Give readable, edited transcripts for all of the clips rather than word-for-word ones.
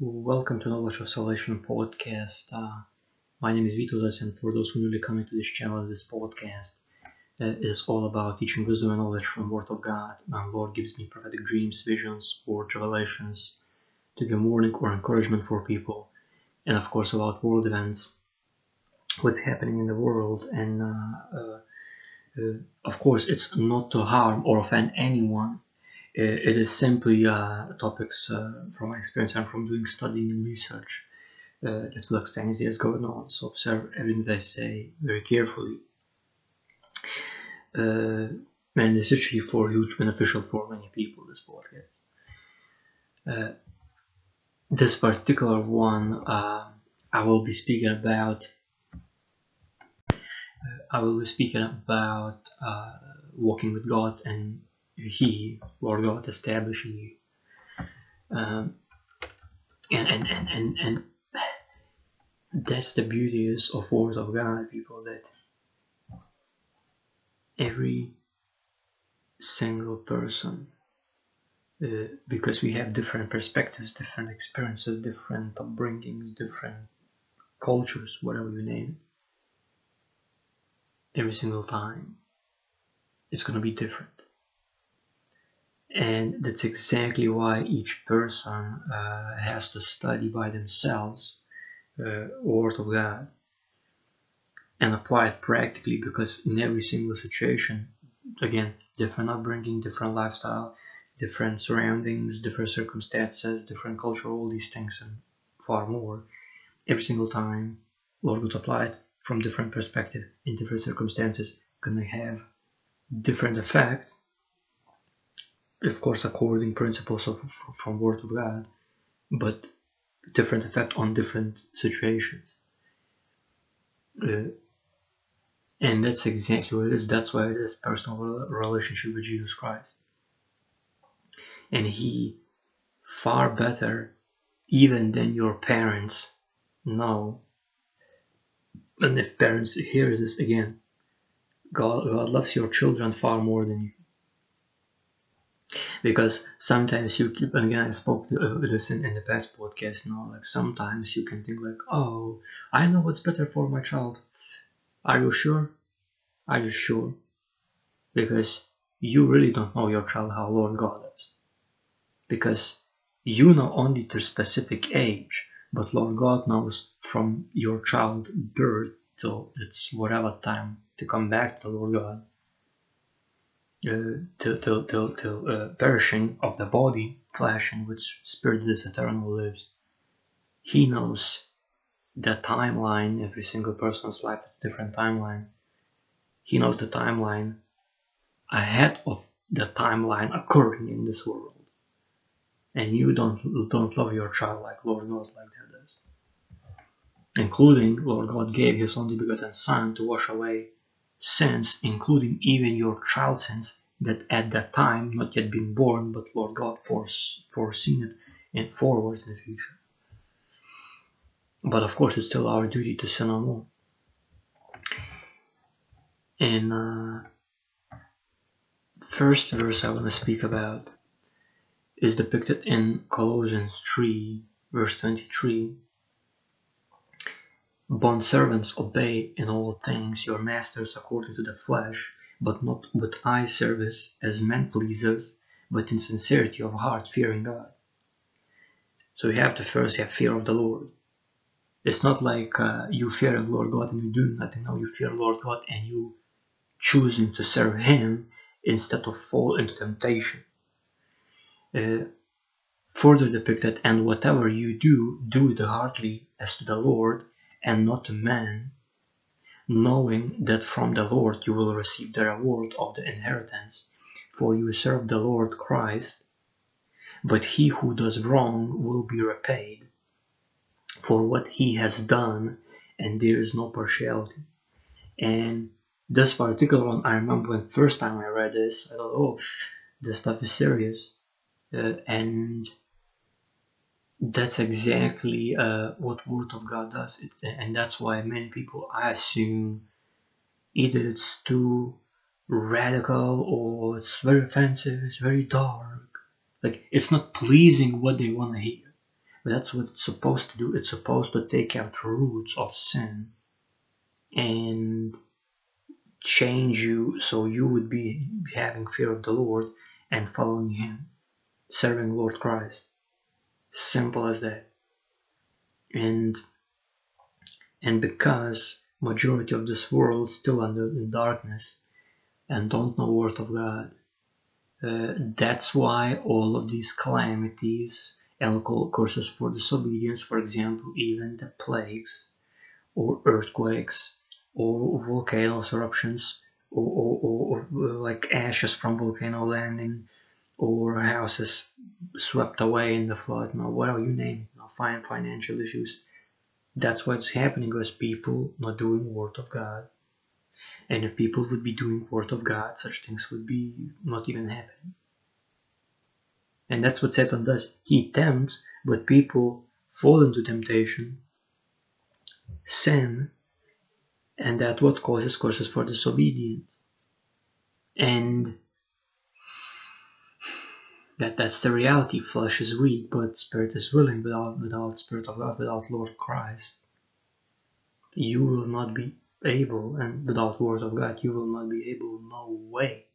Welcome to Knowledge of Salvation podcast. My name is Vytozac, and for those who are newly coming to this channel, this podcast is all about teaching wisdom and knowledge from the Word of God. And Lord gives me prophetic dreams, visions, or revelations to give warning or encouragement for people, and of course about world events, what's happening in the world, and of course it's not to harm or offend anyone. It is simply topics from my experience and from doing studying and research that will explain what's going on. So observe everything that I say very carefully. And it's actually for huge beneficial for many people, this podcast. This particular one I will be speaking about. Walking with God and He, Lord God, established you. And that's the beauty of Word of God, people, that every single person, because we have different perspectives, different experiences, different upbringings, different cultures, whatever you name it, every single time it's going to be different. And that's exactly why each person has to study by themselves Word of God and apply it practically, because in every single situation, again, different upbringing, different lifestyle, different surroundings, different circumstances, different culture, all these things and far more. Every single time, Lord would apply it from different perspective in different circumstances, gonna have different effect. Of course, according principles from Word of God, but different effect on different situations. And that's exactly what it is. That's why it is personal relationship with Jesus Christ. And He far better even than your parents know. And if parents hear this, again, God loves your children far more than you. Because sometimes you keep, and again I spoke this in the past podcast now, like sometimes you can think like, oh, I know what's better for my child. Are you sure? Are you sure? Because you really don't know your child how Lord God is. Because you know only to specific age, but Lord God knows from your child birth till it's whatever time to come back to Lord God. Till perishing of the body, flesh, in which spirit is eternal lives. He knows the timeline. Every single person's life is different timeline. He knows the timeline ahead of the timeline occurring in this world. And you don't love your child like Lord God like that does. Including Lord God gave His only begotten Son to wash away sins, including even your child sins that at that time not yet been born, but Lord God foreseen it and forward in the future. But of course, it's still our duty to sin no more. And first verse I want to speak about is depicted in Colossians 3, verse 23. Bondservants, obey in all things your masters according to the flesh, but not with eye service as men pleasers, but in sincerity of heart, fearing God. So you have to first have fear of the Lord. It's not like you fear Lord God and you do nothing. No, you fear Lord God and you choosing to serve Him instead of fall into temptation. Further depicted, and whatever you do, do it heartily as to the Lord, and not to man, knowing that from the Lord you will receive the reward of the inheritance, for you serve the Lord Christ. But he who does wrong will be repaid for what he has done, and there is no partiality. And this particular one, I remember when first time I read this, I thought, oh, this stuff is serious. And that's exactly what Word of God does, and that's why many people, I assume, either it's too radical or it's very offensive, it's very dark. Like, it's not pleasing what they want to hear. That's what it's supposed to do. It's supposed to take out roots of sin and change you so you would be having fear of the Lord and following Him, serving Lord Christ. Simple as that. And because majority of this world still under in darkness and don't know word of God, that's why all of these calamities, alcohol curses for disobedience, for example, even the plagues or earthquakes or volcanoes eruptions or like ashes from volcano landing or houses swept away in the flood, now whatever you name it, now financial issues. That's what's happening, because people not doing word of God. And if people would be doing word of God, such things would be not even happening. And that's what Satan does. He tempts, but people fall into temptation, sin, and that what causes curses for disobedience. And that's the reality. Flesh is weak, but spirit is willing. Without Spirit of God, without Lord Christ, you will not be able, and without Word of God, you will not be able, no way,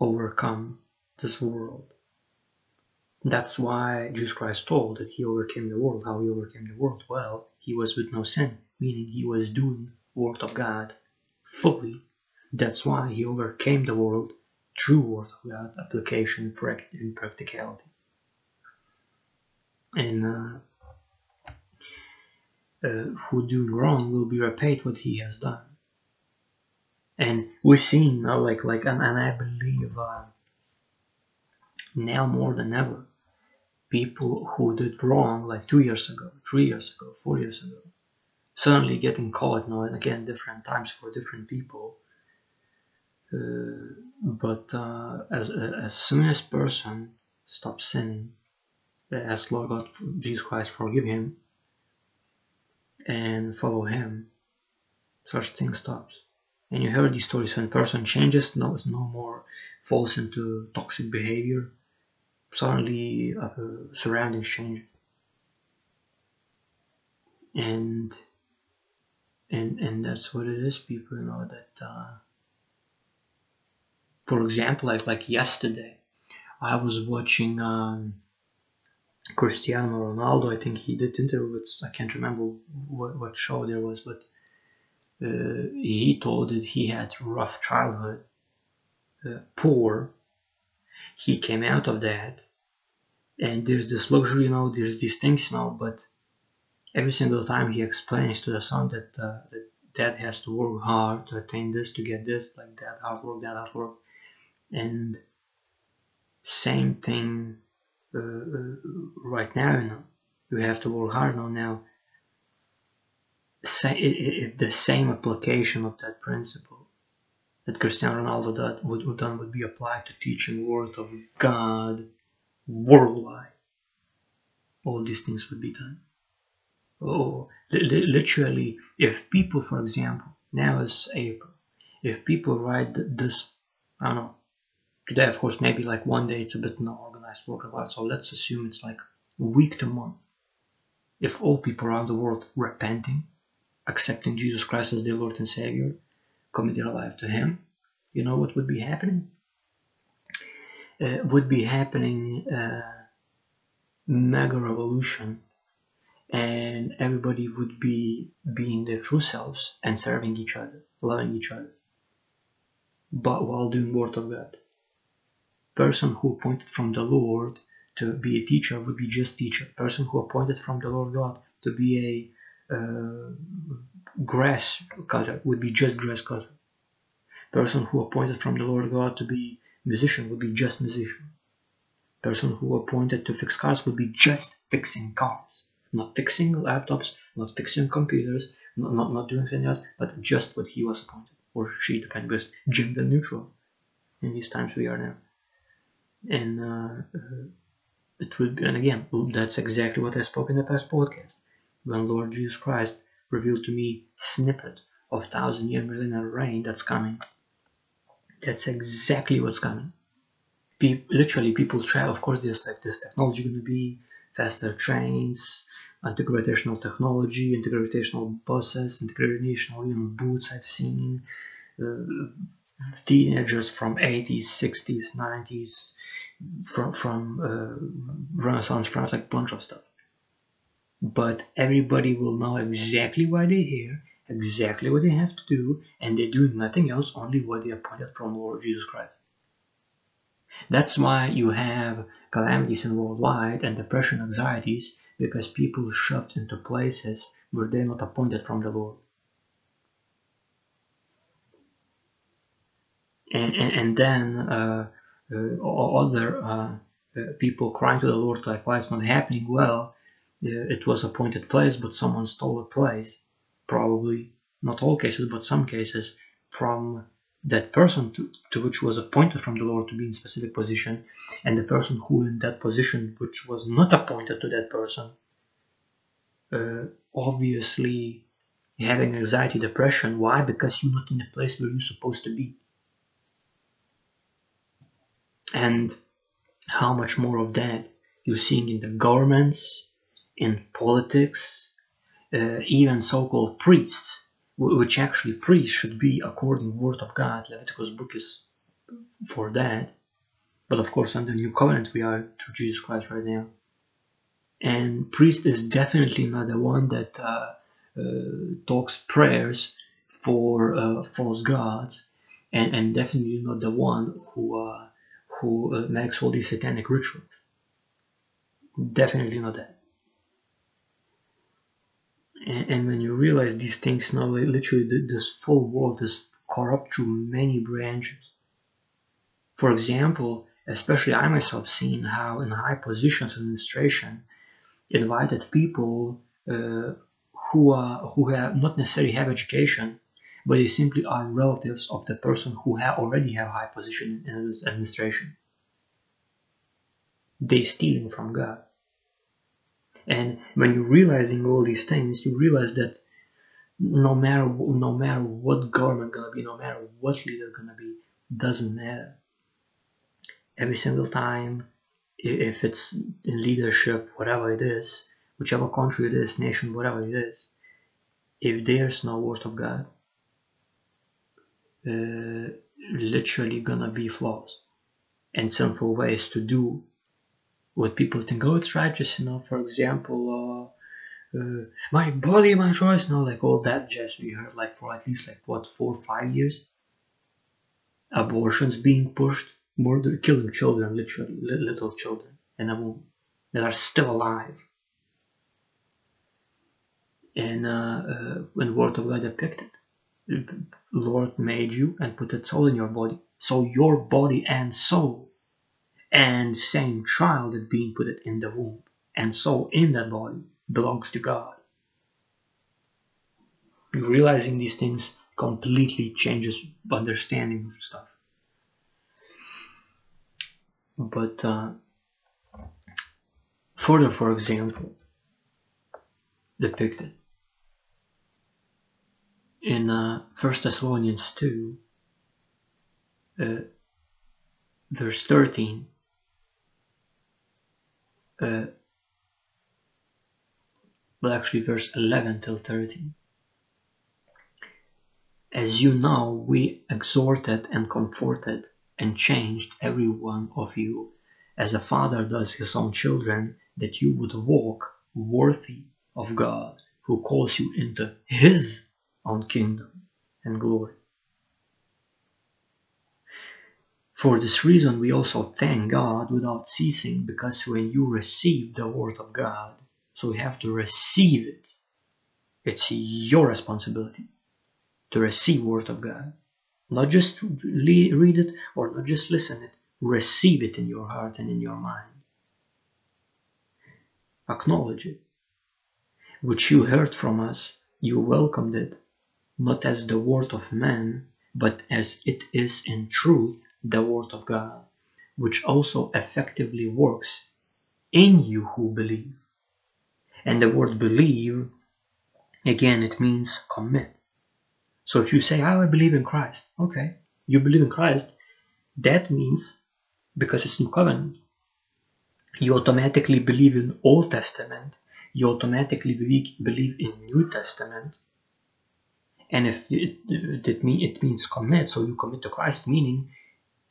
overcome this world. That's why Jesus Christ told that He overcame the world. How He overcame the world? Well, He was with no sin, meaning He was doing Word of God fully. That's why He overcame the world. True word of God, application and practicality. And who do wrong will be repaid what he has done. And we're seeing now, and I believe now more than ever, people who did wrong like 2 years ago, 3 years ago, 4 years ago, suddenly getting caught now, and again, different times for different people. But as soon as person stops sinning, ask Lord God, Jesus Christ, forgive him, and follow him, such thing stops. And you heard these stories when person changes, no more falls into toxic behavior, suddenly surroundings change. And that's what it is, people, that... For example, like yesterday, I was watching Cristiano Ronaldo. I think he did interview with, I can't remember what show there was, but he told that he had rough childhood, poor. He came out of that, and there's this luxury, there's these things now, but every single time he explains to the son that dad has to work hard to attain this, to get this, like that hard work, And same thing right now, you have to work hard now. The same application of that principle that Cristiano Ronaldo would be applied to teaching word of God worldwide. All these things would be done. Literally, if people, for example, now is April, if people write this, I don't know, today, of course, maybe like one day it's a bit more organized work of art, so let's assume it's like week to month. If all people around the world repenting, accepting Jesus Christ as their Lord and Savior, commit their life to Him, you know what would be happening? Would be happening mega revolution, and everybody would be being their true selves and serving each other, loving each other, but while doing word of God. Person who appointed from the Lord to be a teacher would be just teacher. Person who appointed from the Lord God to be a grass cutter would be just grass cutter. Person who appointed from the Lord God to be musician would be just musician. Person who appointed to fix cars would be just fixing cars. Not fixing laptops, not fixing computers, not doing anything else, but just what he was appointed, or she, depending, because gender neutral in these times we are now. And it would be, and again, that's exactly what I spoke in the past podcast, when Lord Jesus Christ revealed to me snippet of 1,000-year millennial reign that's coming. That's exactly what's coming. literally people travel. Of course, there's like this technology going to be faster trains, anti-gravitational technology, anti-gravitational buses, anti-gravitational boots. I've seen teenagers from 80s, 60s, 90s, from Renaissance France, like a bunch of stuff. But everybody will know exactly why they're here, exactly what they have to do, and they do nothing else, only what they are pointed from the Lord Jesus Christ. That's why you have calamities in worldwide and depression, anxieties, because people shoved into places where they're not appointed from the Lord. And then other people crying to the Lord, like, why it's not happening? Well, it was appointed place, but someone stole a place, probably, not all cases, but some cases, from that person to which was appointed from the Lord to be in a specific position, and the person who in that position, which was not appointed to that person, obviously having anxiety, depression. Why? Because you're not in the place where you're supposed to be. And how much more of that you're seeing in the governments, in politics, even so-called priests, which actually priests should be according to the word of God. Leviticus book is for that. But of course, under the new covenant, we are through Jesus Christ right now. And priest is definitely not the one that talks prayers for false gods, and definitely not the one who makes all these satanic rituals. Definitely not that. And when you realize these things now, literally this full world is corrupt through many branches. For example, especially I myself seen how in high positions in administration invited people who have not necessarily have education, but they simply are relatives of the person who already have high position in this administration. They stealing from God. And when you're realizing all these things, you realize that no matter what government gonna be, no matter what leader gonna be, doesn't matter. Every single time, if it's in leadership, whatever it is, whichever country it is, nation, whatever it is, if there's no word of God, literally gonna be flaws and sinful ways to do what people think, oh, it's righteous, for example, my body, my choice, like all that jazz we heard, like for at least, 4 or 5 years? Abortions being pushed, murder, killing children, literally, little children in a womb that are still alive. And when Word of God depicted, Lord made you and put a soul in your body. So your body and soul and same child is being put in the womb, and soul in that body belongs to God. Realizing these things completely changes understanding of stuff. But further, for example, depicted in First Thessalonians 2, verse 13. Verse 11 till 13. As you know, we exhorted and comforted and changed every one of you, as a father does his own children, that you would walk worthy of God, who calls you into his own kingdom and glory. For this reason, we also thank God without ceasing, because when you receive the word of God, so you have to receive it. It's your responsibility to receive word of God. Not just read it or not just listen it. Receive it in your heart and in your mind. Acknowledge it. Which you heard from us, you welcomed it, not as the word of man, but as it is in truth the word of God, which also effectively works in you who believe. And the word believe, again, it means commit. So if you say, I believe in Christ, okay, you believe in Christ, that means because it's New Covenant. You automatically believe in Old Testament. You automatically believe in New Testament. And if it means commit, so you commit to Christ, meaning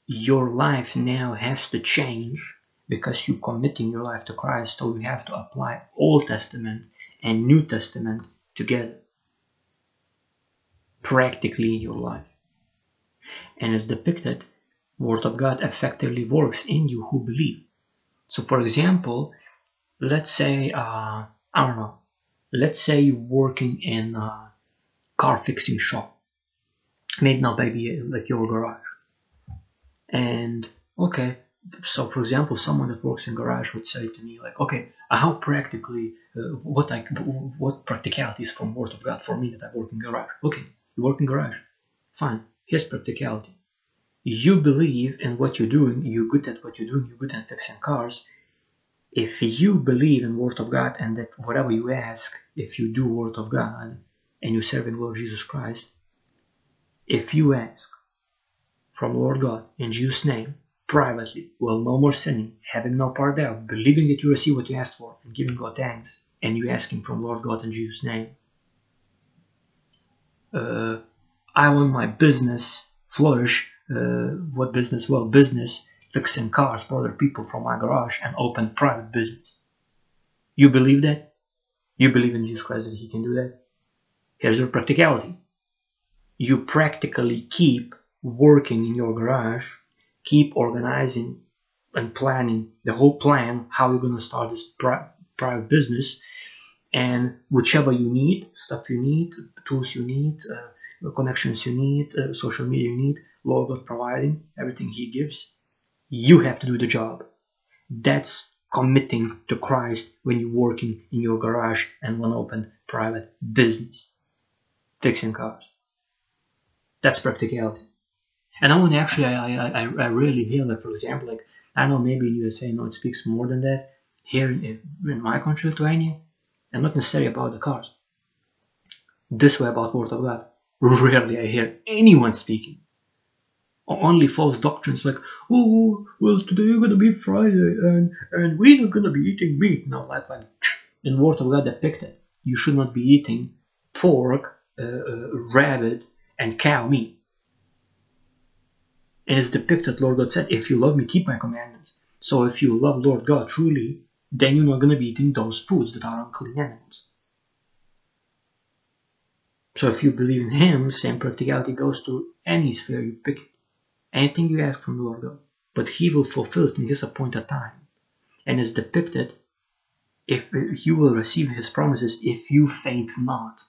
your life now has to change because you're committing your life to Christ. So you have to apply Old Testament and New Testament together, practically in your life. And as depicted, Word of God effectively works in you who believe. So for example, let's say, let's say you're working in a car fixing shop, made now maybe like your garage. And okay, so for example, someone that works in garage would say to me like, okay, how practically, what practicalities from Word of God for me that I work in garage? Okay, you work in garage, fine, here's practicality. You believe in what you're doing, you're good at what you're doing, you're good at fixing cars. If you believe in Word of God and that whatever you ask, if you do Word of God and you're serving Lord Jesus Christ, if you ask from Lord God in Jesus' name, privately, well, no more sinning, having no part thereof, believing that you receive what you asked for and giving God thanks, and you asking from Lord God in Jesus' name, I want my business flourish. What business? Well, business fixing cars for other people from my garage and open private business. You believe that? You believe in Jesus Christ that He can do that? Here's your practicality. You practically keep working in your garage, keep organizing and planning the whole plan, how you're going to start this private business, and whichever you need, stuff you need, tools you need, connections you need, social media you need, Lord God providing, everything He gives, you have to do the job. That's committing to Christ when you're working in your garage and one open private business, fixing cars. That's practicality. And I want to actually, I really hear that, for example, like, I know maybe in USA, no, it speaks more than that. Here in my country, Lithuania, and not necessarily about the cars. This way about Word of God. Rarely I hear anyone speaking. Only false doctrines like, oh, well, today we're going to be Friday and we're not going to be eating meat. No, like in Word of God depicted, you should not be eating pork, rabbit, and cow meat. And it's depicted, Lord God said, if you love me, keep my commandments. So if you love Lord God truly, then you're not going to be eating those foods that are unclean animals. So if you believe in Him, same practicality goes to any sphere you pick, anything you ask from the Lord God, but He will fulfill it in His appointed time. And it's depicted, if you will receive His promises if you faint not.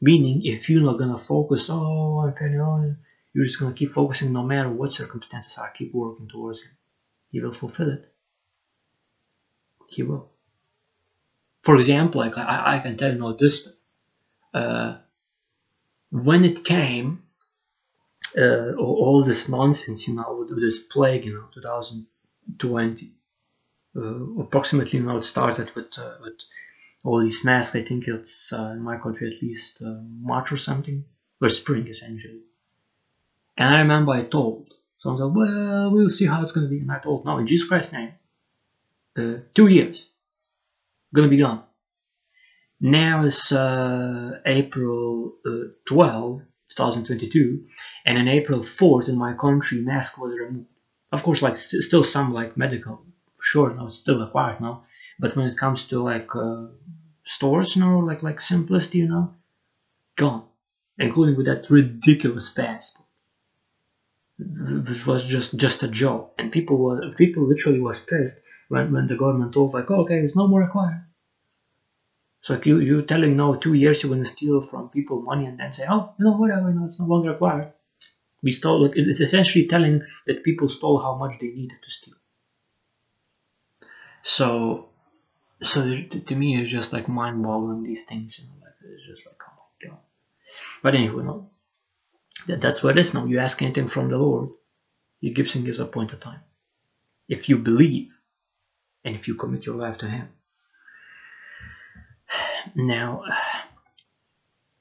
Meaning, if you're not going to focus, oh, I'm failing on, you're just going to keep focusing no matter what circumstances are, keep working towards Him. He will fulfill it. He will. For example, like I can tell you now this stuff. When it came, all this nonsense, with this plague, 2020, approximately, it started with all these masks. I think it's in my country at least March or something, or spring essentially. And I remember I told, someone said, well, we'll see how it's going to be. And I told, no, in Jesus Christ's name, 2 years, going to be gone. Now is April 12, 2022, and on April 4th in my country, mask was removed. Of course, like still some like medical, sure, no, it's still required now. But when it comes to like stores, like simplicity, gone, including with that ridiculous passport, which was just a joke, and people literally was pissed when the government told like, oh, okay, it's no more required. So like you're telling 2 years you're going to steal from people money and then say, oh, whatever, it's no longer required. We stole, like, it's essentially telling that people stole how much they needed to steal. So to me, it's just like mind-boggling these things. It's just like, oh my God. But anyway, that's what it is now. You ask anything from the Lord, He gives in His appointed time. If you believe and if you commit your life to Him. Now,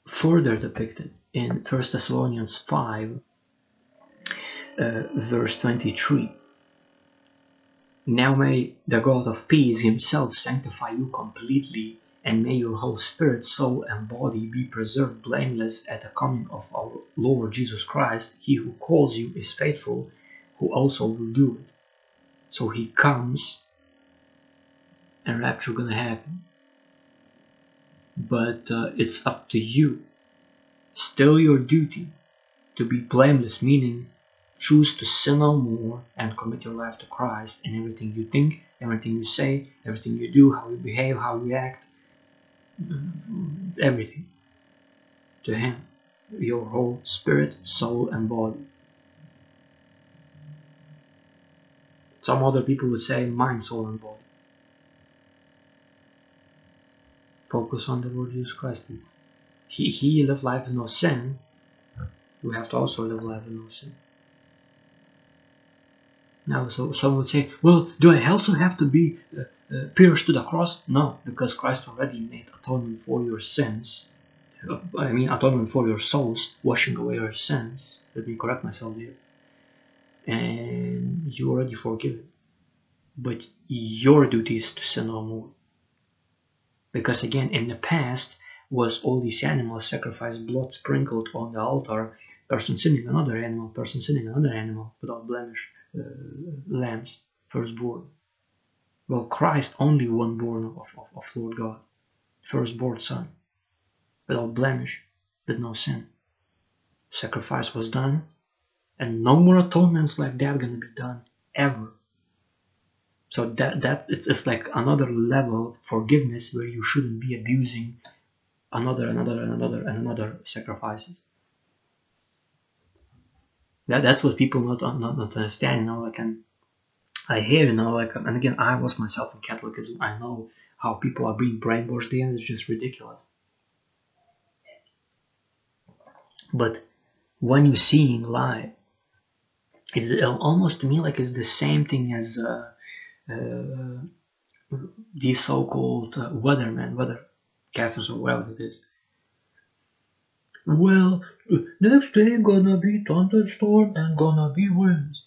further depicted in First Thessalonians 5, verse 23, Now may the God of peace himself sanctify you completely, and may your whole spirit, soul, and body be preserved blameless at the coming of our Lord Jesus Christ. He who calls you is faithful, who also will do it. So he comes, and rapture gonna happen. But it's up to you. Still your duty to be blameless, meaning choose to sin no more and commit your life to Christ, and everything you think, everything you say, everything you do, how you behave, how you act, everything to him, your whole spirit, soul, and body. Some other people would say mind, soul, and body. Focus on the Lord Jesus Christ, people. He lived life in no sin. You have to also live life in no sin. Now, so some would say, well, do I also have to be pierced to the cross? No, because Christ already made atonement for your sins. I mean, atonement for your souls, washing away your sins. Let me correct myself here. And you already forgiven. But your duty is to sin no more. Because again, in the past, was all these animals sacrificed, blood sprinkled on the altar, person sinning another animal, person sinning another animal, without blemish. Lambs, firstborn. Well, Christ only one born of Lord God, firstborn son, without blemish, with no sin. Sacrifice was done, and no more atonements like that gonna be done ever. So that it's like another level forgiveness where you shouldn't be abusing another sacrifices. That's what people not understand, you know, like, and I hear, you know, like, and again, I was myself in Catholicism, I know how people are being brainwashed, and it's just ridiculous. But when you seeing live, it's almost to me like it's the same thing as these so-called weathermen, weathercasters or whatever it is. Well, next day gonna be thunderstorm and gonna be winds.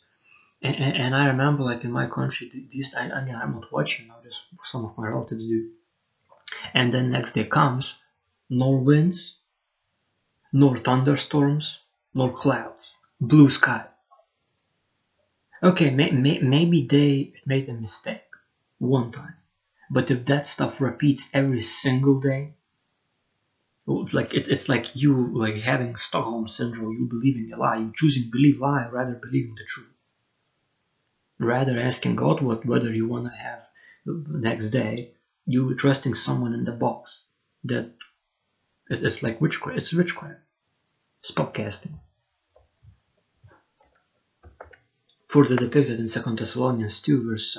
And I remember, like, in my country, this I'm not watching now, just some of my relatives do. And then next day comes, nor winds, nor thunderstorms, nor clouds, blue sky. Okay, maybe they made a mistake one time, but if that stuff repeats every single day, like it's like you like having Stockholm syndrome, you believing a lie, you choosing believe lie rather believing the truth, rather asking God whether you want to have the next day, you trusting someone in the box. That it's like witchcraft. It's witchcraft, spellcasting, further depicted in 2 Thessalonians 2 verse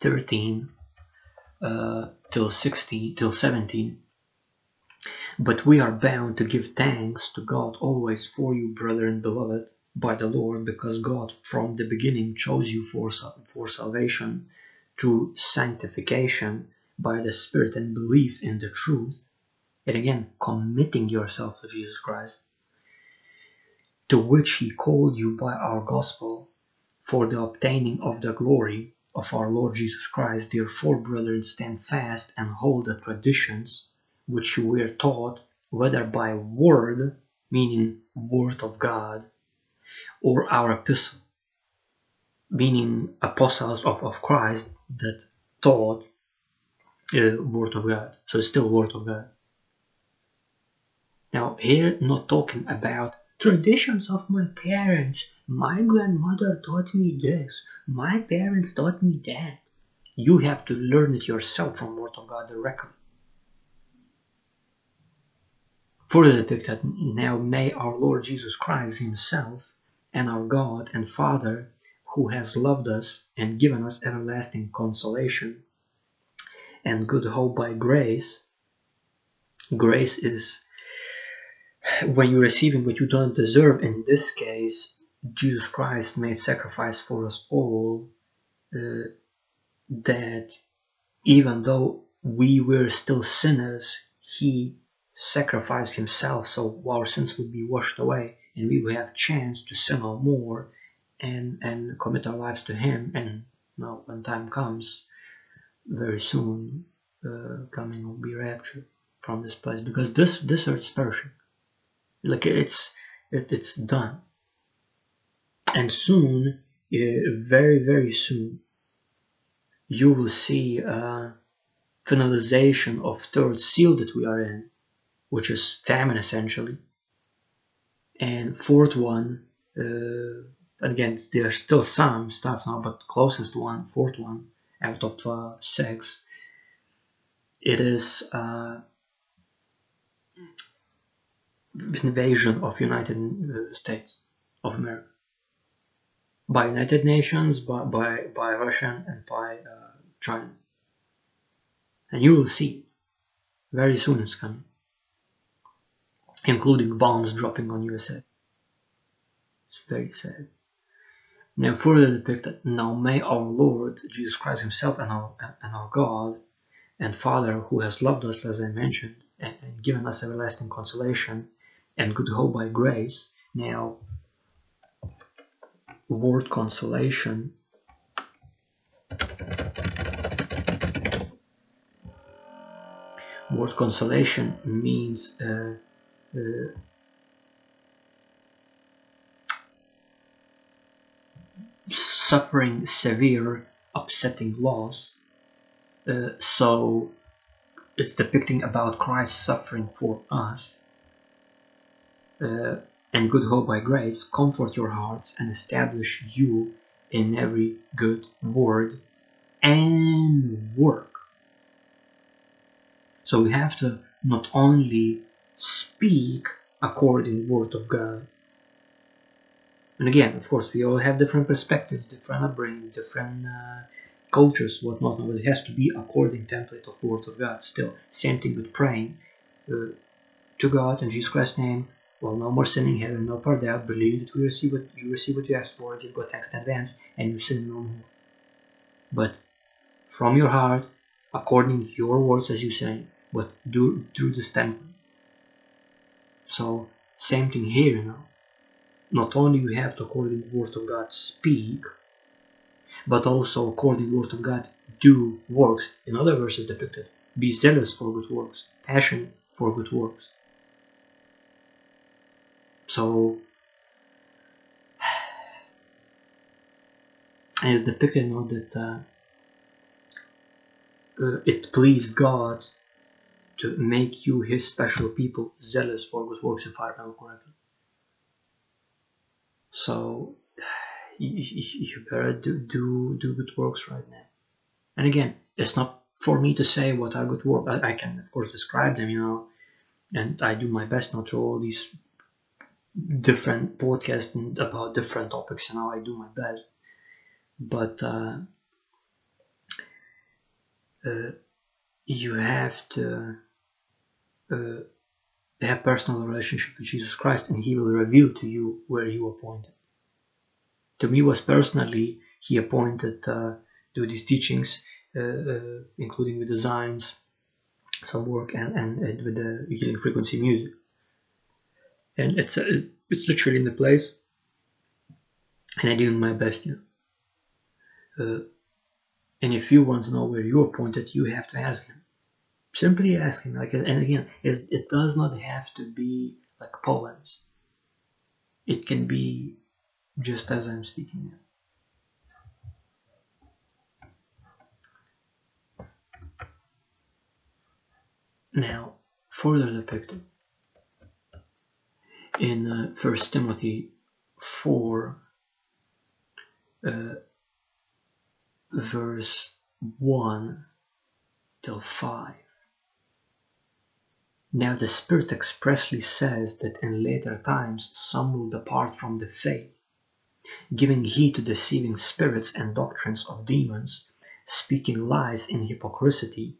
13 till 16 till 17. But we are bound to give thanks to God always for you, brethren beloved, by the Lord, because God from the beginning chose you for salvation through sanctification by the Spirit and belief in the truth, and again, committing yourself to Jesus Christ, to which He called you by our gospel for the obtaining of the glory of our Lord Jesus Christ. Therefore, brethren, stand fast and hold the traditions which you were taught, whether by word, meaning word of God, or our epistle, meaning apostles of Christ that taught word of God. So it's still word of God. Now here, not talking about traditions of my parents. My grandmother taught me this. My parents taught me that. You have to learn it yourself from word of God directly. Further depicted, now may our Lord Jesus Christ himself and our God and Father, who has loved us and given us everlasting consolation and good hope by grace. Grace is when you're receiving what you don't deserve. In this case, Jesus Christ made sacrifice for us all, that even though we were still sinners, he sacrificed himself so our sins would be washed away and we would have chance to sin no more and commit our lives to him and Now, when time comes, very soon, coming will be raptured from this place, because this earth is perishing. Like it's done, and soon, very very soon, you will see a finalization of third seal that we are in, which is famine essentially, and fourth one. Again, there's still some stuff now, but closest one, fourth one, out of 6, it is invasion of United States of America by United Nations, by Russia, and by China. And you will see very soon it's coming, including bombs dropping on USA. It's very sad. Now further depicted, now may our Lord Jesus Christ himself and our God and Father, who has loved us, as I mentioned, and given us everlasting consolation and good hope by grace. Now, word consolation means suffering severe, upsetting loss. So it's depicting about Christ suffering for us, and good hope by grace, comfort your hearts and establish you in every good word and work. So we have to not only speak according to the word of God. And again, of course, we all have different perspectives, different upbringing, different cultures, whatnot. But it has to be according template of word of God. Still, same thing with praying to God in Jesus Christ's name. Well, no more sinning, having no part thereof, believe that you receive what you asked for, give God thanks in advance, and you sin no more. But from your heart, according to your words as you say, but do through this template. So same thing here now. Not only you have to, according to the word of God, speak, but also according to the word of God, do works. In other verses depicted, be zealous for good works, passionate for good works. So, as depicted, you know, that it pleased God to make you his special people, zealous for good works, if I remember correctly. So you better do good works right now. And again, it's not for me to say what are good works. I can of course describe them, you know, and I do my best not to all these different podcasts about different topics, you know, I do my best. But you have to have personal relationship with Jesus Christ, and he will reveal to you where you are appointed. To me was personally, he appointed to these teachings, including with the designs, some work, and with the healing frequency music. And it's literally in the place, and I do my best. You know? And if you want to know where you are appointed, you have to ask him. Simply ask him, like, and again, it does not have to be like poems. It can be just as I'm speaking now. Now, further depicted in First Timothy 4, verse 1-5. Now the Spirit expressly says that in later times some will depart from the faith, giving heed to deceiving spirits and doctrines of demons, speaking lies in hypocrisy,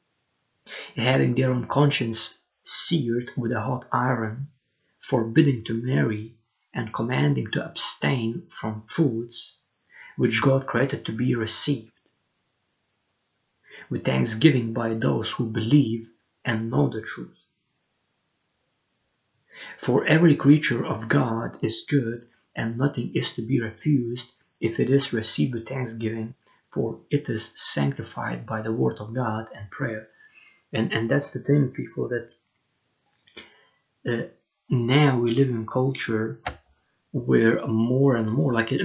having their own conscience seared with a hot iron, forbidding to marry, and commanding to abstain from foods which God created to be received, with thanksgiving by those who believe and know the truth. For every creature of God is good, and nothing is to be refused if it is received with thanksgiving, for it is sanctified by the word of God and prayer. And that's the thing, people, that now we live in culture where more and more, like at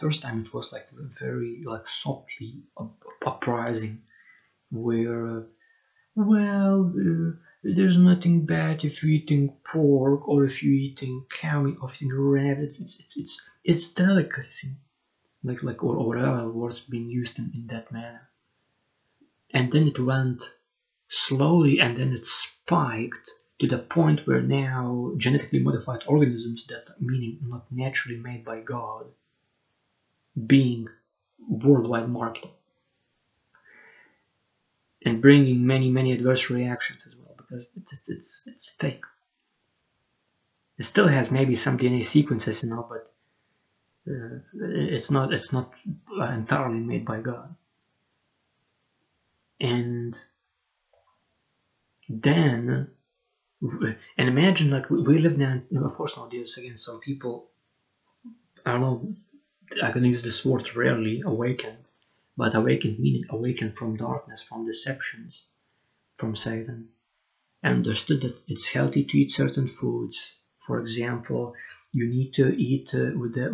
first time it was like very like softly uprising, where there's nothing bad if you're eating pork or if you're eating cow or if you're eating rabbits. It's delicacy, like or whatever words being used in that manner. And then it went slowly, and then it spiked to the point where now genetically modified organisms, that meaning not naturally made by God, being worldwide marketed and bringing many adverse reactions as well, because it's fake. It still has maybe some DNA sequences, but it's not entirely made by God. And then, and imagine, like, we live now, of course nowadays, again, some people, I don't know, I can use this word rarely, awakened, but awakened meaning awakened from darkness, from deceptions, from Satan, and understood that it's healthy to eat certain foods. For example, you need to eat with the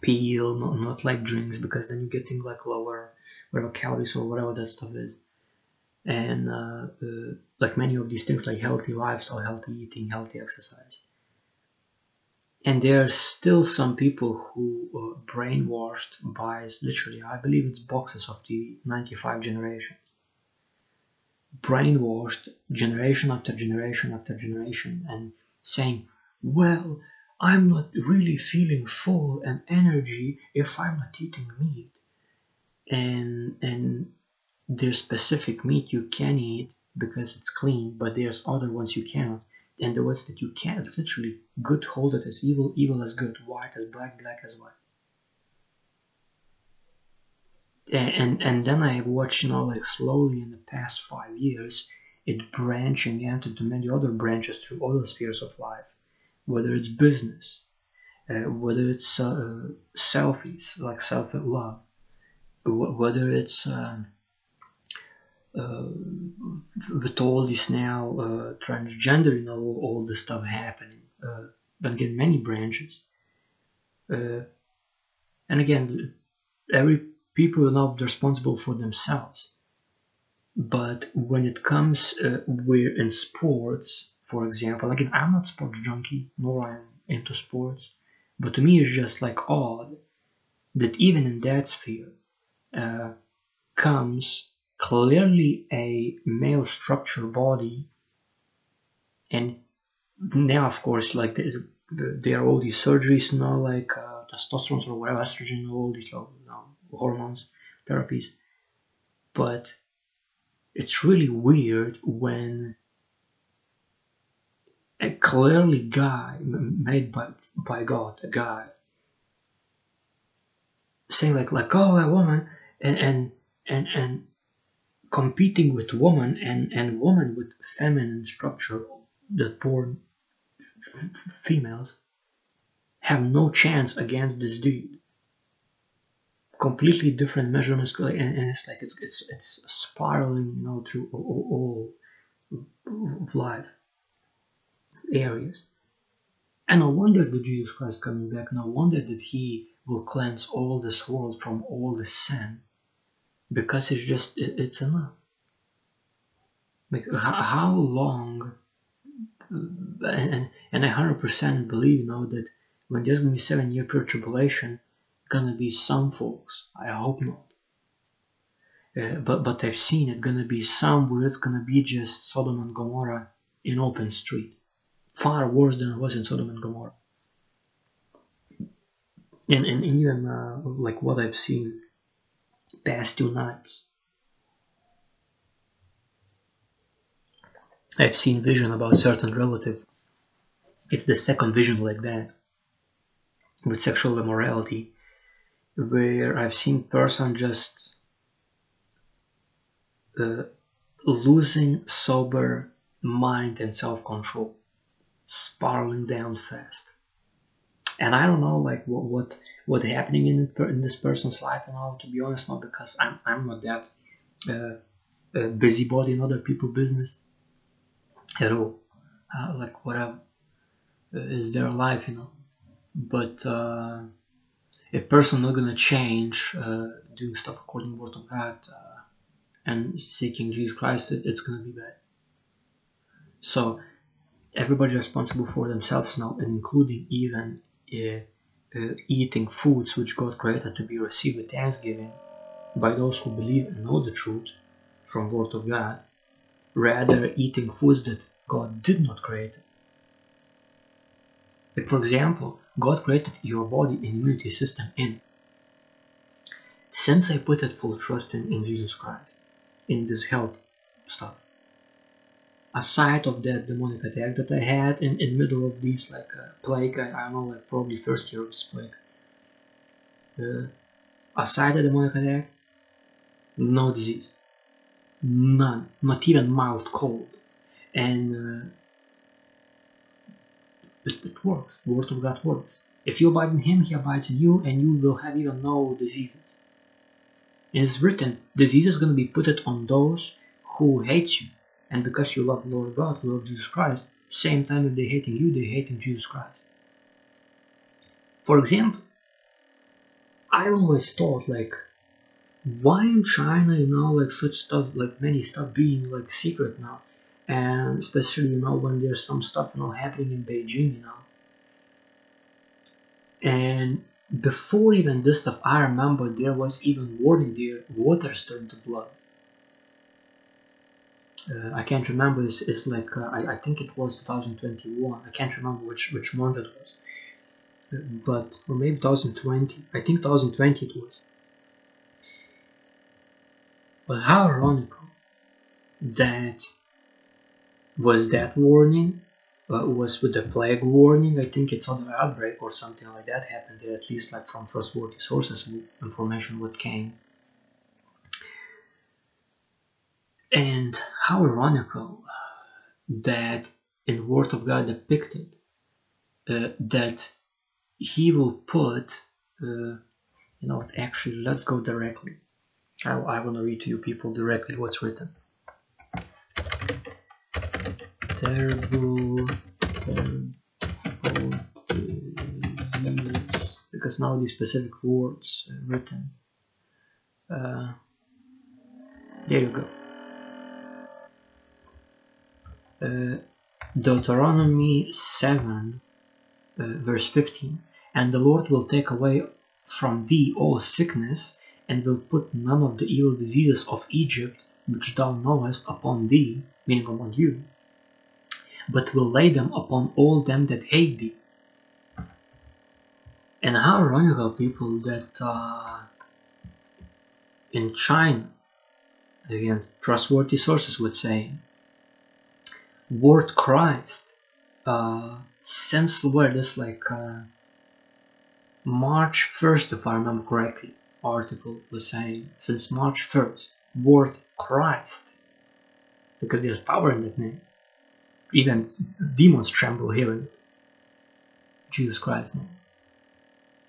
peel, not like drinks, because then you're getting like lower, whatever calories or whatever that stuff is. And like many of these things, like healthy lifestyle, healthy eating, healthy exercise. And there are still some people who are brainwashed by, literally, I believe it's boxes of the 95 generation. Brainwashed generation after generation after generation, and saying, well, I'm not really feeling full and energy if I'm not eating meat. And there's specific meat you can eat because it's clean, but there's other ones you cannot. And the ones that you can, it's literally good holded as evil, evil as good, white as black, black as white. And then I watched, slowly in the past 5 years, it branching out into many other branches through other spheres of life, whether it's business, whether it's selfies, like self-love, whether it's... with all this now transgender, all this stuff happening, but again, many branches, and again, every people are not responsible for themselves. But when it comes where in sports, for example, again, I'm not sports junkie, nor I'm into sports, but to me it's just like odd that even in that sphere comes clearly a male structure body. And now, of course, like there are all these surgeries, like testosterone or whatever, estrogen, all these hormones, therapies. But it's really weird when a clearly guy made by God, a guy, saying like oh, a woman, and competing with woman, and woman with feminine structure, that born females have no chance against this dude. Completely different measurements, and it's like it's spiraling, through all life areas. And no wonder that Jesus Christ coming back, no wonder that he will cleanse all this world from all the sin. Because it's enough. Like how long, and I 100% believe now that when there's gonna be 7-year pure tribulation, gonna be some folks. I hope not. But I've seen it gonna be some where it's gonna be just Sodom and Gomorrah in open street, far worse than it was in Sodom and Gomorrah. And even like what I've seen past 2 nights, I've seen vision about a certain relative. It's the second vision like that with sexual immorality, where I've seen person just losing sober mind and self-control, spiraling down fast. And I don't know, like, what happening in this person's life and all. To be honest, not because I'm not that busybody in other people's business at all. Like, whatever is their life, you know. But a person not gonna change doing stuff according to the word of God and seeking Jesus Christ, it's gonna be bad. So everybody responsible for themselves now, and including even eating foods which God created to be received with thanksgiving by those who believe and know the truth from word of God, rather eating foods that God did not create. Like, for example, God created your body and immunity system in. Since I put it full trust in Jesus Christ, in this health stuff, aside of that demonic attack that I had in middle of this, like, plague, I know, like, probably first year of this plague, aside the demonic attack, no disease, none, not even mild cold. And it works. The word of God works. If you abide in Him, He abides in you, and you will have even no diseases. It is written, disease is going to be put on those who hate you. And because you love the Lord God, you love Jesus Christ, same time that they're hating you, they're hating Jesus Christ. For example, I always thought, like, why in China, you know, like, such stuff, like, many stuff being, like, secret now? And especially, you know, when there's some stuff, you know, happening in Beijing, you know. And before even this stuff, I remember there was even warning there, waters turned to blood. I can't remember, it's like, I think it was 2021, I can't remember which month it was. But, or maybe 2020, I think 2020 it was. But how ironical that was that warning, was with the plague warning. I think it's another outbreak or something like that happened there, at least like from trustworthy sources, information what came. And how ironical that in the Word of God depicted that He will put, you know, actually, let's go directly. I want to read to you people directly what's written. Terrible diseases, because now these specific words written. There you go. Deuteronomy 7 verse 15, and the Lord will take away from thee all sickness, and will put none of the evil diseases of Egypt which thou knowest upon thee, meaning upon you, but will lay them upon all them that hate thee. And how ironical, people, that in China, again, trustworthy sources would say, word Christ, since this, like, March 1st, if I remember correctly, article was saying, since March 1st, word Christ, because there's power in that name. Even demons tremble hearing it. Jesus Christ name.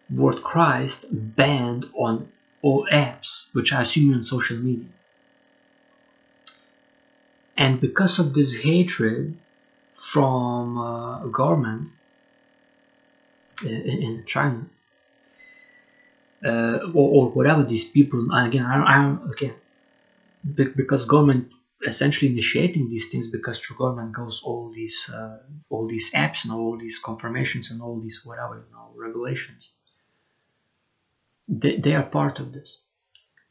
Word Christ banned on all apps, which I assume on social media. And because of this hatred from government in China, or whatever these people, again, because government essentially initiating these things, because through government goes all these apps and all these confirmations and all these whatever, you know, regulations. They are part of this.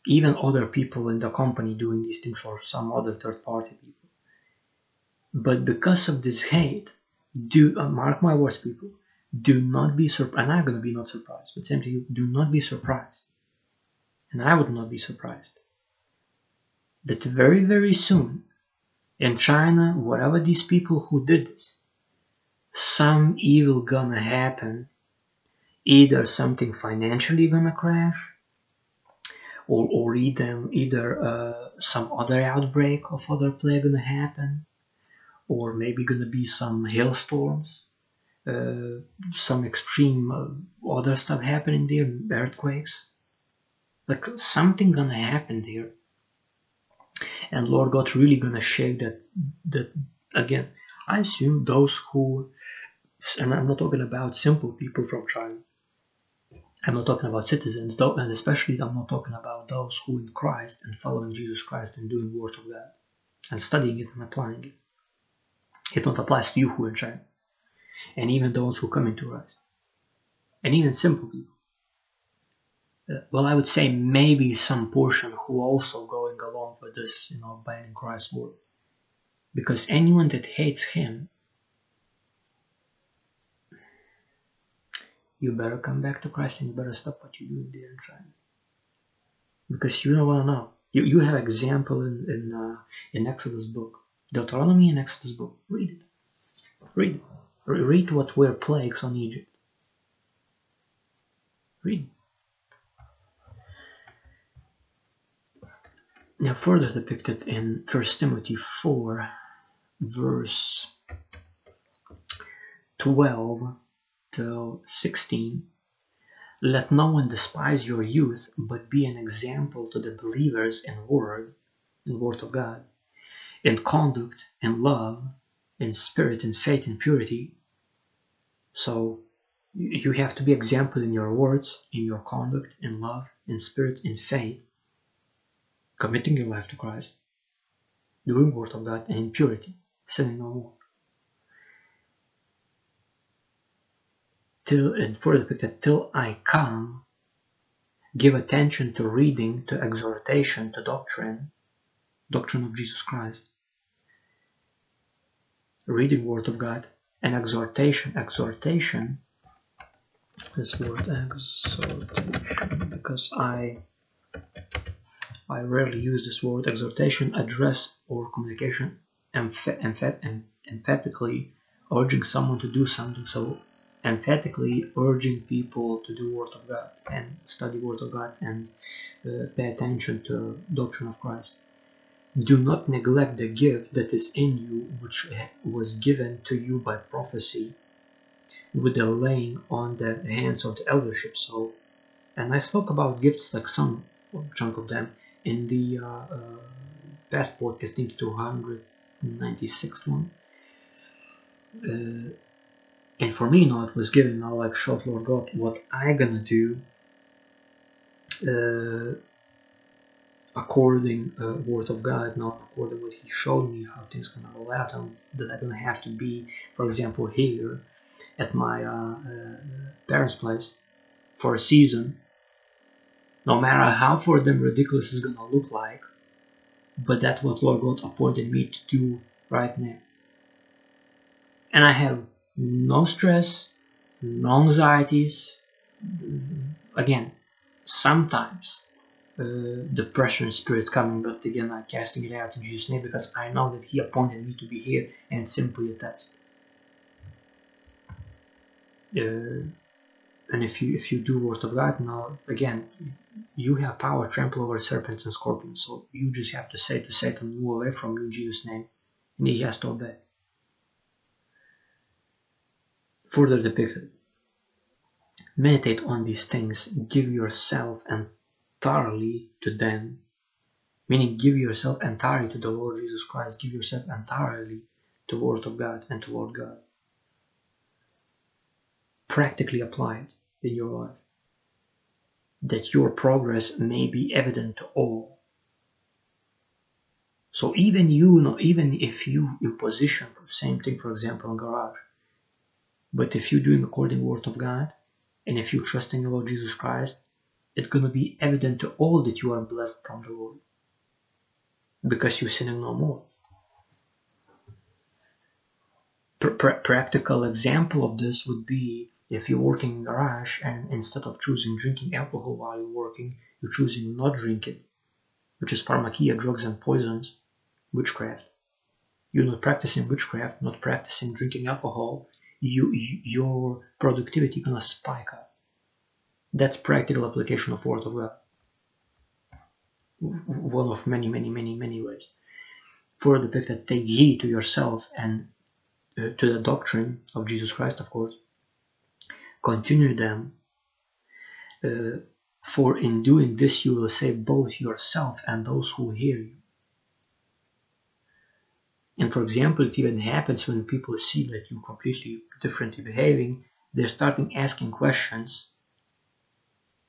Even other people in the company doing these things for some other third-party people. But because of this hate, mark my words, people, do not be surprised. And I'm going to be not surprised, but same to you, do not be surprised. And I would not be surprised that very, very soon, in China, whatever these people who did this, some evil gonna happen. Either something financially gonna crash, or either some other outbreak of other plague gonna happen, or maybe gonna be some hailstorms, some extreme other stuff happening there, earthquakes. Like something gonna happen there. And Lord God really gonna shake that again. I assume those who, and I'm not talking about simple people from China. I'm not talking about citizens, though, and especially I'm not talking about those who in Christ and following Jesus Christ and doing the Word of God and studying it and applying it. It not applies to you who are in China, and even those who come into Christ, and even simple people. Well, I would say maybe some portion who also going along with this, banning Christ's word, because anyone that hates Him, you better come back to Christ and you better stop what you do there and try. Because you don't want to know. You have example in Exodus book. Deuteronomy and Exodus book. Read it. Read what were plagues on Egypt. Read. Now further depicted in First Timothy 4 verse 12 till 16. Let no one despise your youth, but be an example to the believers in word of God, in conduct, in love, in spirit, in faith, in purity. So you have to be example in your words, in your conduct, in love, in spirit, in faith, committing your life to Christ, doing word of God, and in purity, sinning no more. Till I come, give attention to reading, to exhortation, to doctrine of Jesus Christ. Reading word of God and exhortation, this word exhortation, because I rarely use this word, exhortation, address or communication, emphatically urging someone to do something. So emphatically urging people to do Word of God and study Word of God and pay attention to doctrine of Christ. Do not neglect the gift that is in you, which was given to you by prophecy, with the laying on the hands of the eldership. So, and I spoke about gifts, like some chunk of them, in the past podcast, I think 296 one. And for me, it was given now like short, Lord God, what I gonna do according word of God, not according what He showed me, how things gonna roll out, and that I'm gonna have to be, for example, here at my parents' place for a season, no matter how for them ridiculous it's gonna look like, but that's what Lord God appointed me to do right now. And I have no stress, no anxieties. Again, sometimes depression spirit coming, but again I'm casting it out in Jesus' name, because I know that He appointed me to be here and simply a test. And if you do word of God now, again, you have power to trample over serpents and scorpions. So you just have to say to Satan, move away from you in Jesus' name, and he has to obey. Further depicted, meditate on these things, give yourself entirely to them, meaning give yourself entirely to the Lord Jesus Christ, give yourself entirely to the Word of God and to Lord God. Practically apply it in your life, that your progress may be evident to all. So even even if you position for the same thing, for example, in garage. But if you're doing according to the Word of God, and if you're trusting the Lord Jesus Christ, it's going to be evident to all that you are blessed from the Lord, because you're sinning no more. Practical example of this would be if you're working in a garage, and instead of choosing drinking alcohol while you're working, you're choosing not drinking, which is pharmakia, drugs and poisons, witchcraft. You're not practicing witchcraft, not practicing drinking alcohol. Your productivity gonna spike up. That's practical application of Word of God. One of many ways. For depicted, take heed to yourself and to the doctrine of Jesus Christ, of course, continue them, for in doing this you will save both yourself and those who hear you. And for example, it even happens when people see that you're completely differently behaving, they're starting asking questions,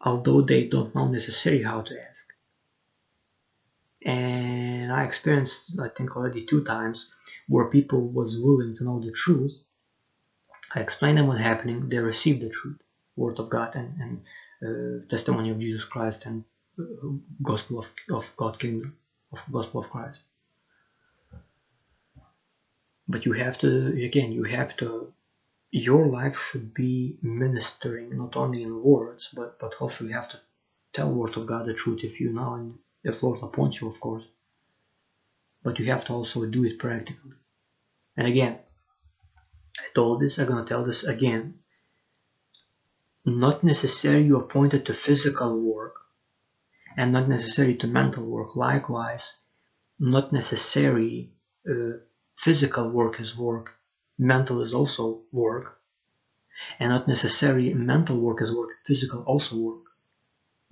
although they don't know necessarily how to ask. And I experienced, I think already 2 times, where people was willing to know the truth. I explained them what's happening, they received the truth, word of God and testimony of Jesus Christ and gospel of God's kingdom, of gospel of Christ. But you have to, again, your life should be ministering, not only in words, but also you have to tell word of God the truth if you know, and if Lord appoints you, of course. But you have to also do it practically. And again, I told this, I'm going to tell this again. Not necessarily you are appointed to physical work, and not necessarily to mental work. Likewise, not necessarily physical work is work, mental is also work, and not necessarily mental work is work, physical also work.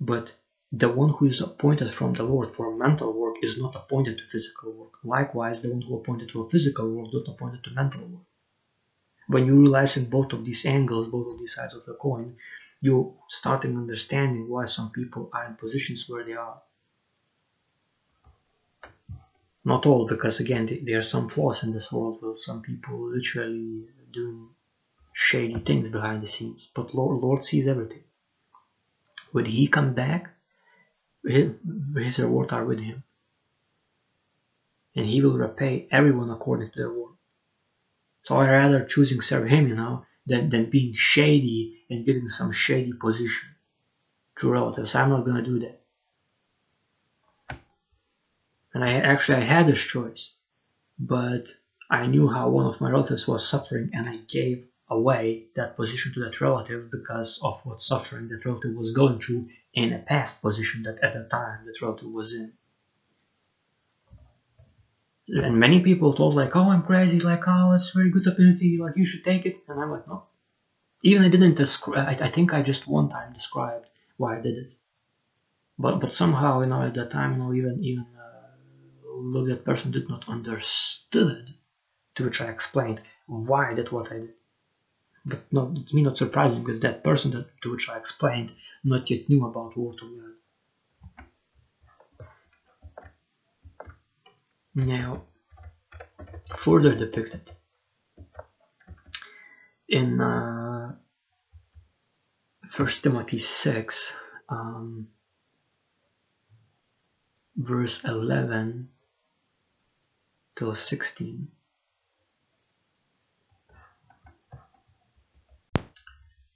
But the one who is appointed from the Lord for mental work is not appointed to physical work. Likewise, the one who appointed to a physical work is not appointed to mental work. When you realize in both of these angles, both of these sides of the coin, you start understanding why some people are in positions where they are. Not all, because again, there are some flaws in this world where some people literally doing shady things behind the scenes. But Lord sees everything. When He comes back, His reward are with Him. And He will repay everyone according to their work. So I rather choosing serve Him, than being shady and getting some shady position to relatives. I'm not going to do that. And I had this choice, but I knew how one of my relatives was suffering, and I gave away that position to that relative because of what suffering that relative was going through in a past position that at the time that relative was in. And many people thought I'm crazy, it's a very good opportunity, you should take it. And I'm like, no. Even I didn't describe, I think I just one time described why I did it. But somehow, at that time, even that person did not understood, to which I explained why that what I did. But not, it's me not surprising, because that person to which I explained not yet knew about word of God. Now, further depicted in First Timothy 6, verse 11 till 16.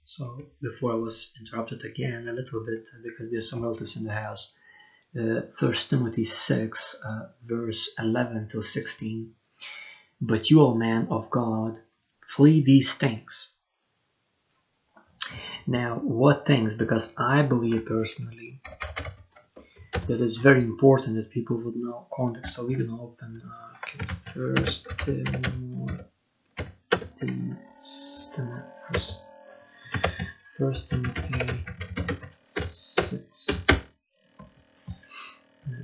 So before I was interrupted again a little bit because there's some relatives in the house. 1 Timothy 6 verse 11 till 16. But you, O man of God, flee these things. Now, what things? Because I believe personally that is very important that people would know context. So we're going to open First Timothy 6,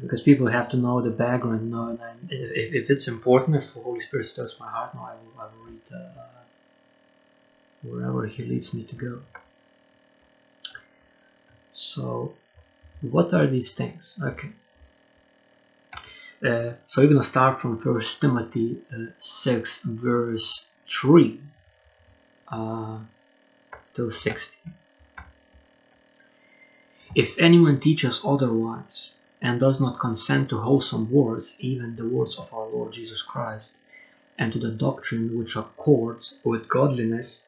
because people have to know the background. No, and if it's important, if the Holy Spirit stirs my heart, I will read wherever He leads me to go. So, what are these things? Okay. So we're going to start from 1 Timothy 6 verse 3 till 16. If anyone teaches otherwise and does not consent to wholesome words, even the words of our Lord Jesus Christ, and to the doctrine which accords with godliness,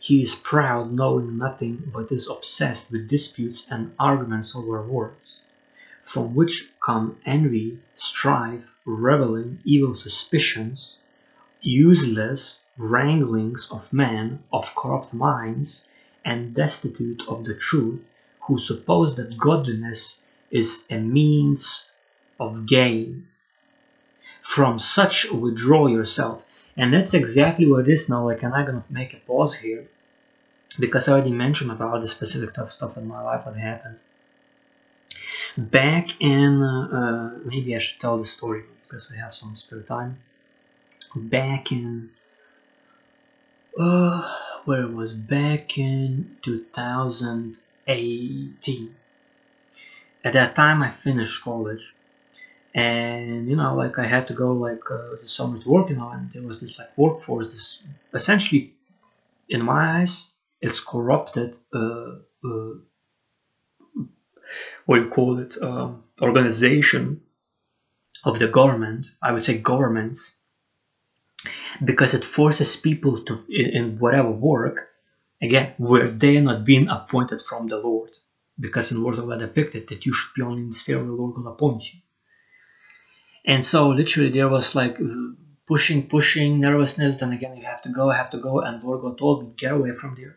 he is proud, knowing nothing, but is obsessed with disputes and arguments over words, from which come envy, strife, reveling, evil suspicions, useless wranglings of men of corrupt minds, and destitute of the truth, who suppose that godliness is a means of gain. From such withdraw yourself. And that's exactly what it is now. Like, I'm not gonna make a pause here, because I already mentioned about the specific tough stuff in my life that happened. Back in, maybe I should tell the story, because I have some spare time. Back in, where it was, back in 2018. At that time I finished college, and you know, like, I had to go like the summer to work, you know, and there was this like workforce, this essentially, in my eyes, it's corrupted, what do you call it, organization of the government, I would say governments, because it forces people to, in whatever work, again, where they're not being appointed from the Lord, because in the Word of God depicted that you should be only in the sphere where the Lord will appoint you. And so literally there was like pushing, nervousness, then again you have to go, and Lord God told me, get away from there,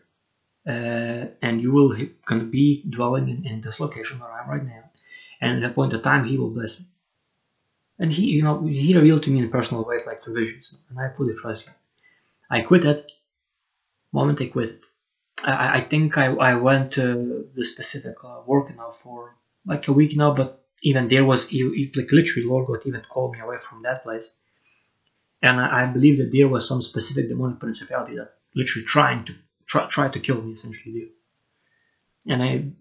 and you will gonna be dwelling in this location where I am right now, and at that point of time he will bless me. And he, you know, he revealed to me in personal ways, like through visions, and I fully trust him. I quit it. Moment I quit it. I think I went to the specific work now for like a week now, but even there was, like literally Lord God even called me away from that place. And I believe that there was some specific demonic principality that literally tried to kill me essentially there. And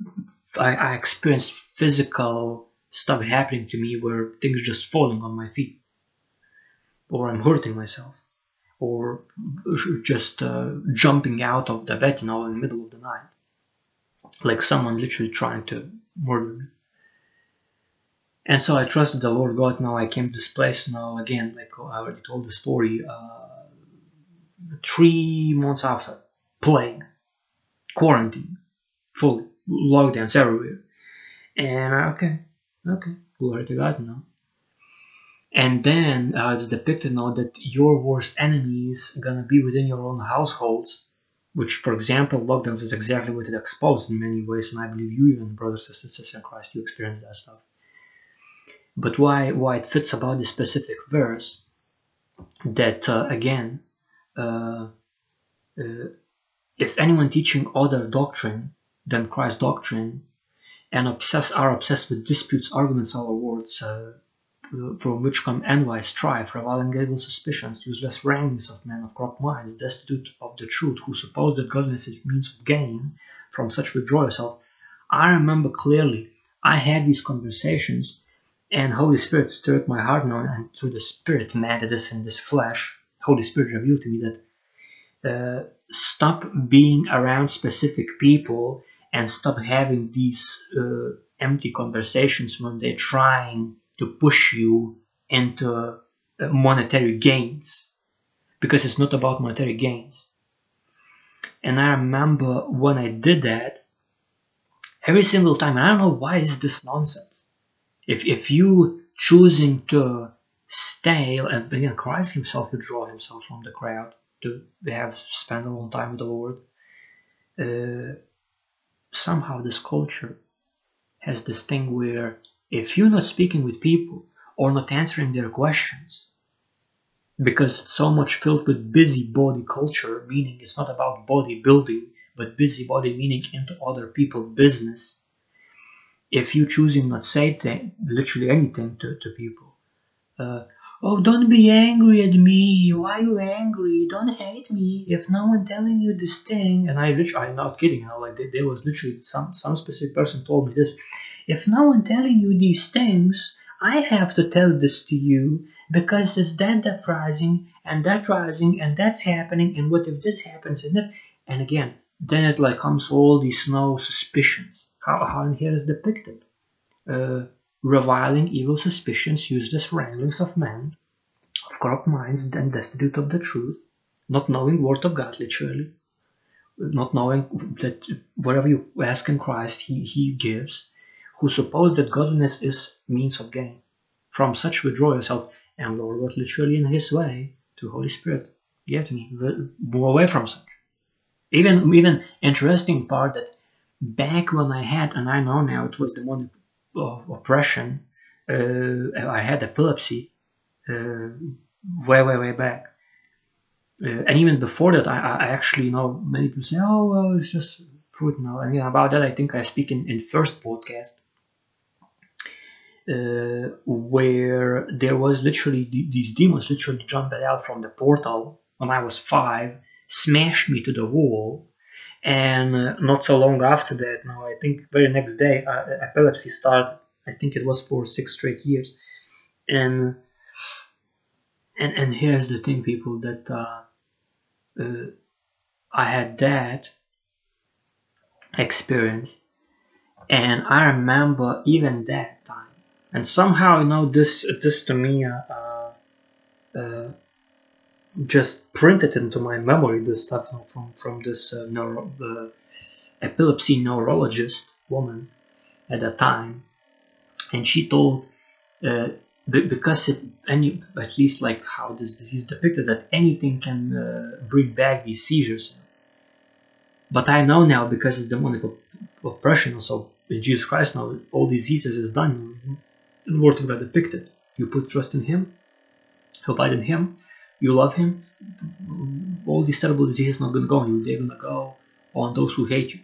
I experienced physical stuff happening to me where things just falling on my feet, or I'm hurting myself, or just jumping out of the bed, you know, in the middle of the night, like someone literally trying to murder me. And so I trusted the Lord God. Now I came to this place. Now again, like I already told the story, 3 months after, plague, quarantine, full lockdowns everywhere, and okay, glory to God now. And then it's depicted now that your worst enemy is gonna be within your own households, which, for example, lockdowns is exactly what it exposed in many ways, and I believe you, even brothers and sisters in Christ, you experience that stuff. But why it fits about this specific verse, that again, if anyone teaching other doctrine than Christ's doctrine, and are obsessed with disputes, arguments, or words, from which come envy, strife, reviling, evil suspicions, useless wranglings of men of corrupt minds, destitute of the truth, who suppose that godliness is means of gain, from such withdraw yourself. I remember clearly, I had these conversations, and Holy Spirit stirred my heart now, and through the Spirit, man that is in this flesh, Holy Spirit revealed to me that stop being around specific people, and stop having these empty conversations when they're trying to push you into monetary gains, because it's not about monetary gains. And I remember when I did that, every single time, and I don't know why is this nonsense. If you choosing to stay, and again Christ himself withdraw himself from the crowd to have spent a long time with the Lord, somehow this culture has this thing where if you're not speaking with people or not answering their questions, because it's so much filled with busybody culture, meaning it's not about bodybuilding, but busybody meaning into other people's business. If you choosing not say literally anything to people, don't be angry at me, why are you angry, don't hate me, if no one telling you this thing, and I'm not kidding, you know, like there was literally some specific person told me this, if no one telling you these things, I have to tell this to you, because it's that rising, and that's happening, and what if this happens, and again, then it like comes all these no suspicions, how in here is depicted, reviling, evil suspicions, useless wranglings of men, of corrupt minds, and destitute of the truth, not knowing word of God, literally, not knowing that whatever you ask in Christ, he gives, who suppose that godliness is means of gain. From such withdraw yourself, and Lord God literally in his way, through Holy Spirit, get me, move away from such. Even interesting part that back when I had, and I know now it was demonic of oppression, I had epilepsy way back, and even before that, I actually know many people say, oh, well, it's just fruit now. And yeah, about that, I think I speak in first podcast, where there was literally these demons literally jumped out from the portal when I was 5, smashed me to the wall, and not so long after that, now I think very next day, epilepsy started. I think it was for 6 straight years, and here's the thing, people, that I had that experience, and I remember even that time. And somehow, you know, this to me just printed into my memory, this stuff, you know, from this epilepsy neurologist woman at that time. And she told, because at least like how this disease depicted, that anything can bring back these seizures. But I know now, because it's demonic oppression, also in Jesus Christ now, all diseases is done. In Word of God depicted, you put trust in Him, you abide in Him, you love Him, all these terrible diseases are not going to go on you, they're going to go on those who hate you.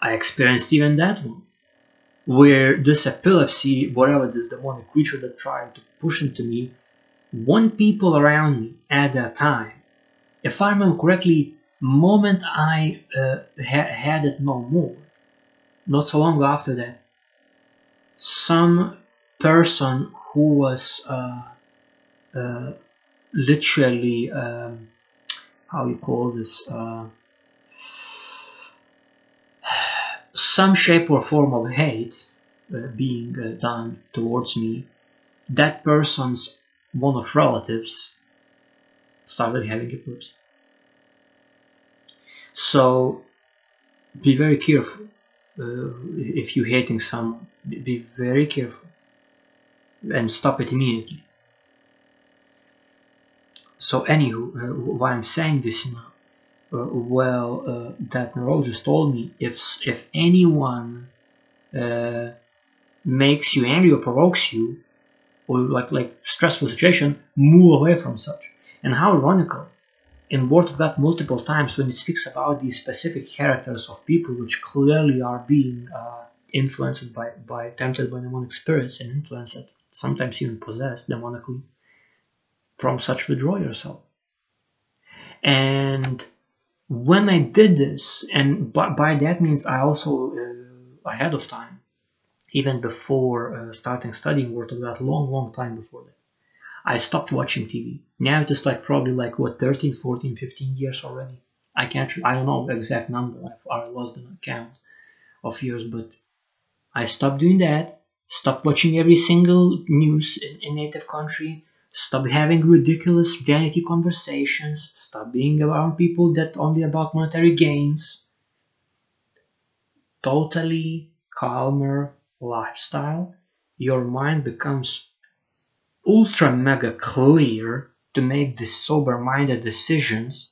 I experienced even that one, where this epilepsy, whatever this demonic creature that tried to push into me, warned people around me at that time. If I remember correctly, moment I had it no more, not so long after that, some person who was literally how you call this, some shape or form of hate being done towards me. That person's one of relatives started having a purse. So be very careful. If you're hating someone, be very careful and stop it immediately. So anywho, why I'm saying this now, that neurologist told me, if anyone makes you angry or provokes you, or like stressful situation, move away from such. And how ironical. In Word of God multiple times when it speaks about these specific characters of people which clearly are being influenced by tempted by demonic spirits and influenced, sometimes even possessed demonically, from such withdraw yourself. And when I did this, and by that means I also ahead of time, even before starting studying Word of God, long time before that, I stopped watching TV. Now it is like probably like what, 13, 14, 15 years already. I don't know the exact number. I lost the count of years, but I stopped doing that. Stopped watching every single news in native country. Stopped having ridiculous vanity conversations. Stopped being around people that only about monetary gains. Totally calmer lifestyle. Your mind becomes ultra mega clear to make the sober-minded decisions,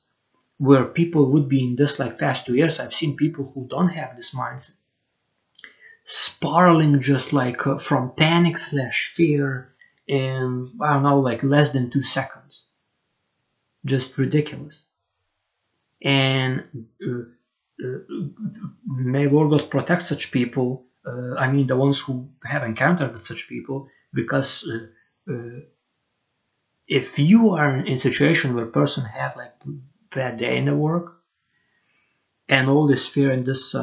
where people would be in this like past 2 years. I've seen people who don't have this mindset spiraling just like from panic / fear in, I don't know, like less than 2 seconds. Just ridiculous. And may Lord God protect such people, I mean the ones who have encountered with such people, because if you are in a situation where a person have like bad day in the work and all this fear and this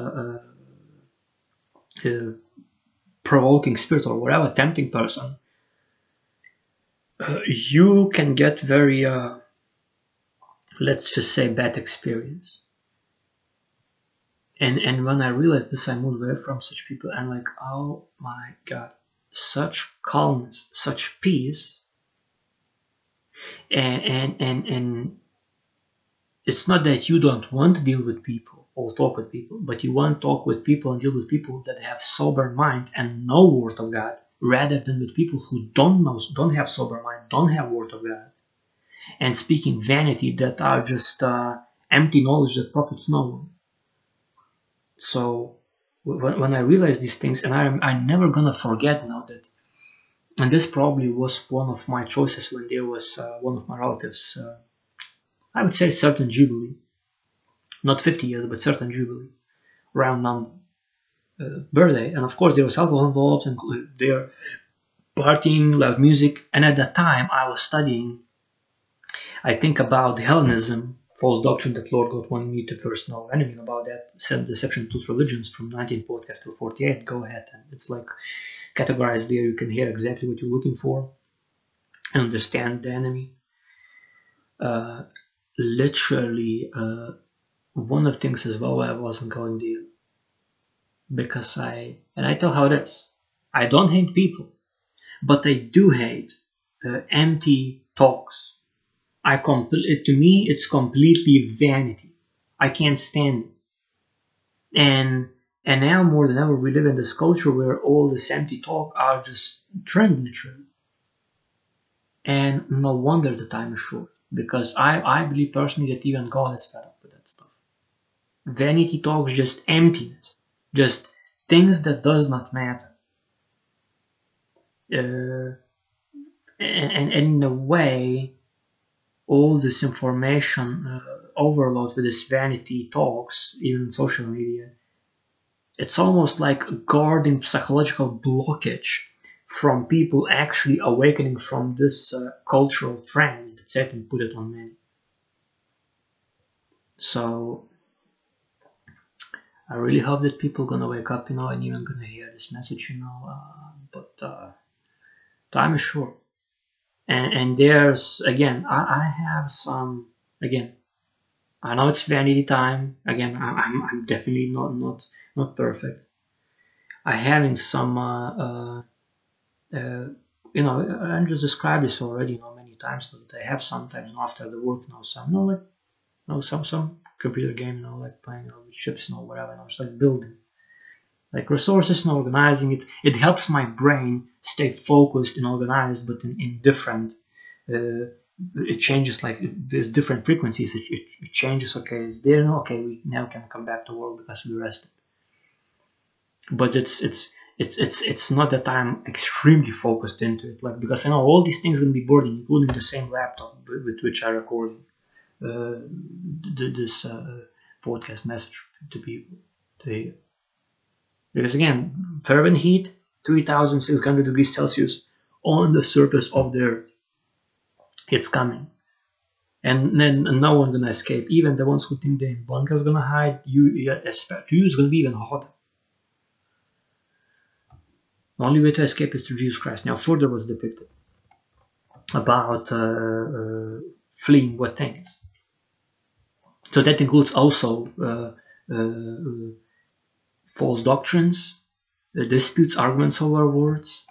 provoking spirit or whatever, tempting person, you can get very, let's just say, bad experience. And when I realized this, I moved away from such people. I'm like, oh my God. Such calmness, such peace, and it's not that you don't want to deal with people or talk with people, but you want to talk with people and deal with people that have sober mind and know Word of God, rather than with people who don't have sober mind, don't have Word of God, and speaking vanity that are just empty knowledge that profits no one. So when I realized these things, and I'm never gonna forget now that, and this probably was one of my choices when there was one of my relatives I would say certain jubilee. Not 50 years, but certain jubilee. Round number. Birthday. And of course there was alcohol involved and there partying, loud music. And at that time I was studying, I think, about Hellenism, false doctrine that Lord God wanted me to first know. Anything about that, said Deception to Religions from 1940 to 48. Go ahead. And it's like categorized there. You can hear exactly what you're looking for and understand the enemy. One of the things as well, I wasn't going there. Because I tell how it is. I don't hate people, but I do hate empty talks. To me, it's completely vanity. I can't stand it. And now more than ever, we live in this culture where all this empty talk are just trend literally. And no wonder the time is short, because I believe personally that even God is fed up with that stuff. Vanity talks, just emptiness. Just things that does not matter. And in a way, all this information overload with this vanity talks in social media, it's almost like guarding psychological blockage from people actually awakening from this cultural trend that Satan put it on men. So I really hope that people gonna wake up, and even gonna hear this message, but time is short. And there's, again, I have some, again, I know it's vanity time. Again, I'm definitely not perfect. I having some, Andrew's described this already, many times, but I have sometimes, after the work, some computer game, playing with ships, whatever, just like building, like resources and organizing it. It helps my brain stay focused and organized, but in different, it changes, like there's different frequencies. It changes, okay, it's there, we now can come back to work because we rested. But it's not that I'm extremely focused into it, like, because I know all these things can be boarding, including the same laptop with which I record this podcast message to people, to hear. Because again, fervent heat, 3,600 degrees Celsius on the surface of the earth. It's coming. And then no one's gonna escape. Even the ones who think they're in bunkers gonna hide, you is gonna be even hotter. The only way to escape is through Jesus Christ. Now, further was depicted about fleeing what things. So that includes also false doctrines, disputes, arguments over words,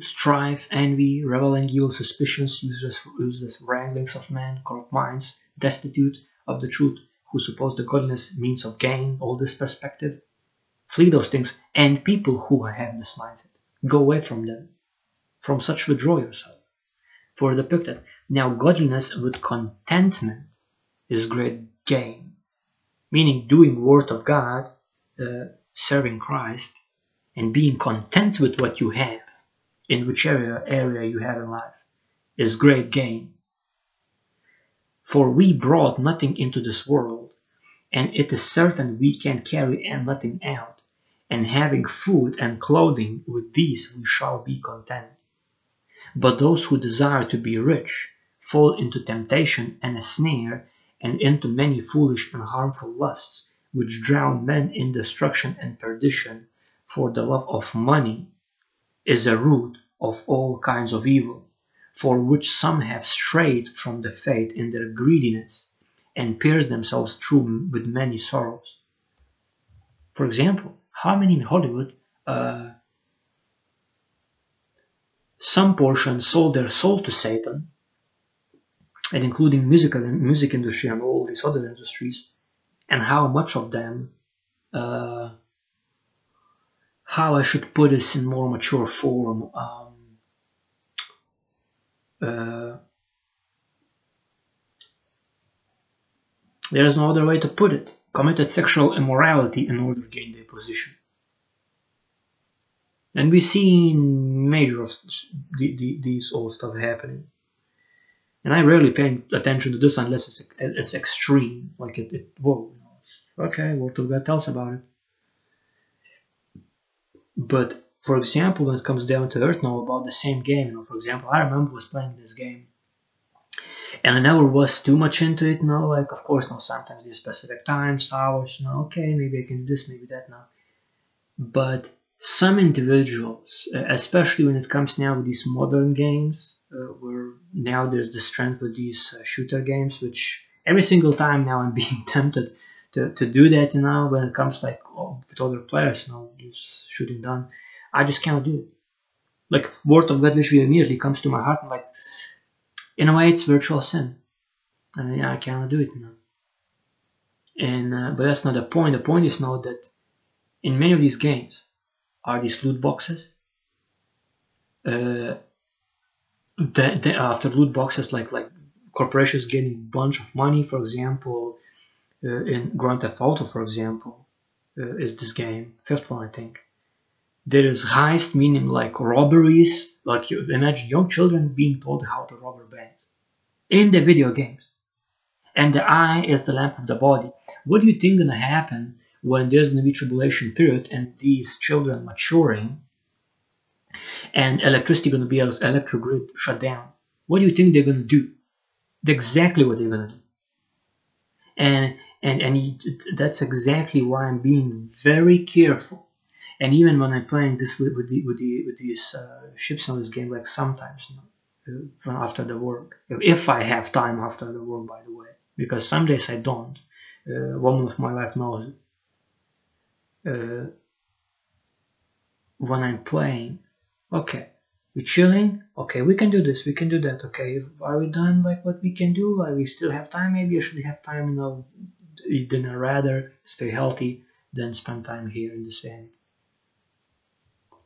strife, envy, reveling, evil suspicions, useless wranglings of men, corrupt minds, destitute of the truth, who suppose the godliness means of gain. All this perspective, flee those things, and people who have this mindset, go away from them. From such withdraw yourself. For depicted. Now, godliness with contentment is great gain, meaning doing word of God, serving Christ, and being content with what you have, in whichever area you have in life, is great gain. For we brought nothing into this world, and it is certain we can carry nothing out, and having food and clothing, with these we shall be content. But those who desire to be rich fall into temptation and a snare, and into many foolish and harmful lusts, which drown men in destruction and perdition. For the love of money is a root of all kinds of evil, for which some have strayed from the faith in their greediness, and pierced themselves through with many sorrows. For example, how many in Hollywood some portion sold their soul to Satan, and including music industry and all these other industries, and how much of them, how I should put this in more mature form, there is no other way to put it, committed sexual immorality in order to gain their position. And we see major of these all stuff happening. And I rarely pay attention to this unless it's extreme, like whoa, okay, well, God tells about it. But for example, when it comes down to earth now about the same game, for example, I remember I was playing this game, and I never was too much into it now. Like, of course, now sometimes there's specific times, hours, okay, maybe I can do this, maybe that now. But some individuals, especially when it comes now with these modern games, where now there's this trend with these shooter games, which every single time now I'm being tempted to do that, when it comes like with other players, just shooting down, I just cannot do it. Like, word of God literally immediately comes to my heart, and like, in a way, it's virtual sin, and I cannot do it now. And but that's not the point. The point is now that in many of these games are these loot boxes. After loot boxes, like corporations getting a bunch of money, for example. In Grand Theft Auto, for example, is this game, fifth one I think. There is heist, meaning like robberies, like you imagine young children being taught how to rob banks in the video games. And the eye is the lamp of the body. What do you think gonna happen when there's gonna be tribulation period and these children maturing and electricity gonna be electric grid shut down? What do you think they're gonna do? Exactly what they're gonna do. And that's exactly why I'm being very careful. And even when I'm playing this with these ships on this game, like sometimes, after the work, if I have time after the work, by the way, because some days I don't. Woman of my life knows it. When I'm playing, okay, we're chilling. Okay, we can do this. We can do that. Okay, are we done? Like what we can do? Like we still have time. Maybe I should have time. Then I rather stay healthy than spend time here in this way.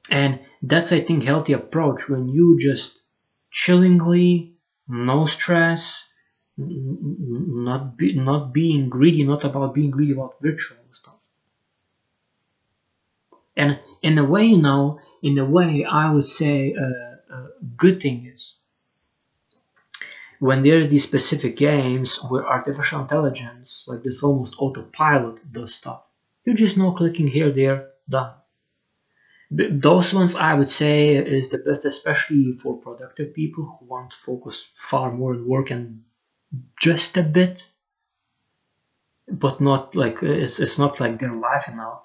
And that's, I think, healthy approach when you just chillingly, no stress, not being greedy, not about being greedy about virtual stuff. And in a way, I would say a good thing is when there are these specific games where artificial intelligence, like this almost autopilot, does stuff. You just know clicking here, there, done. Those ones I would say is the best, especially for productive people who want to focus far more on work and just a bit, but not like it's not like their life now.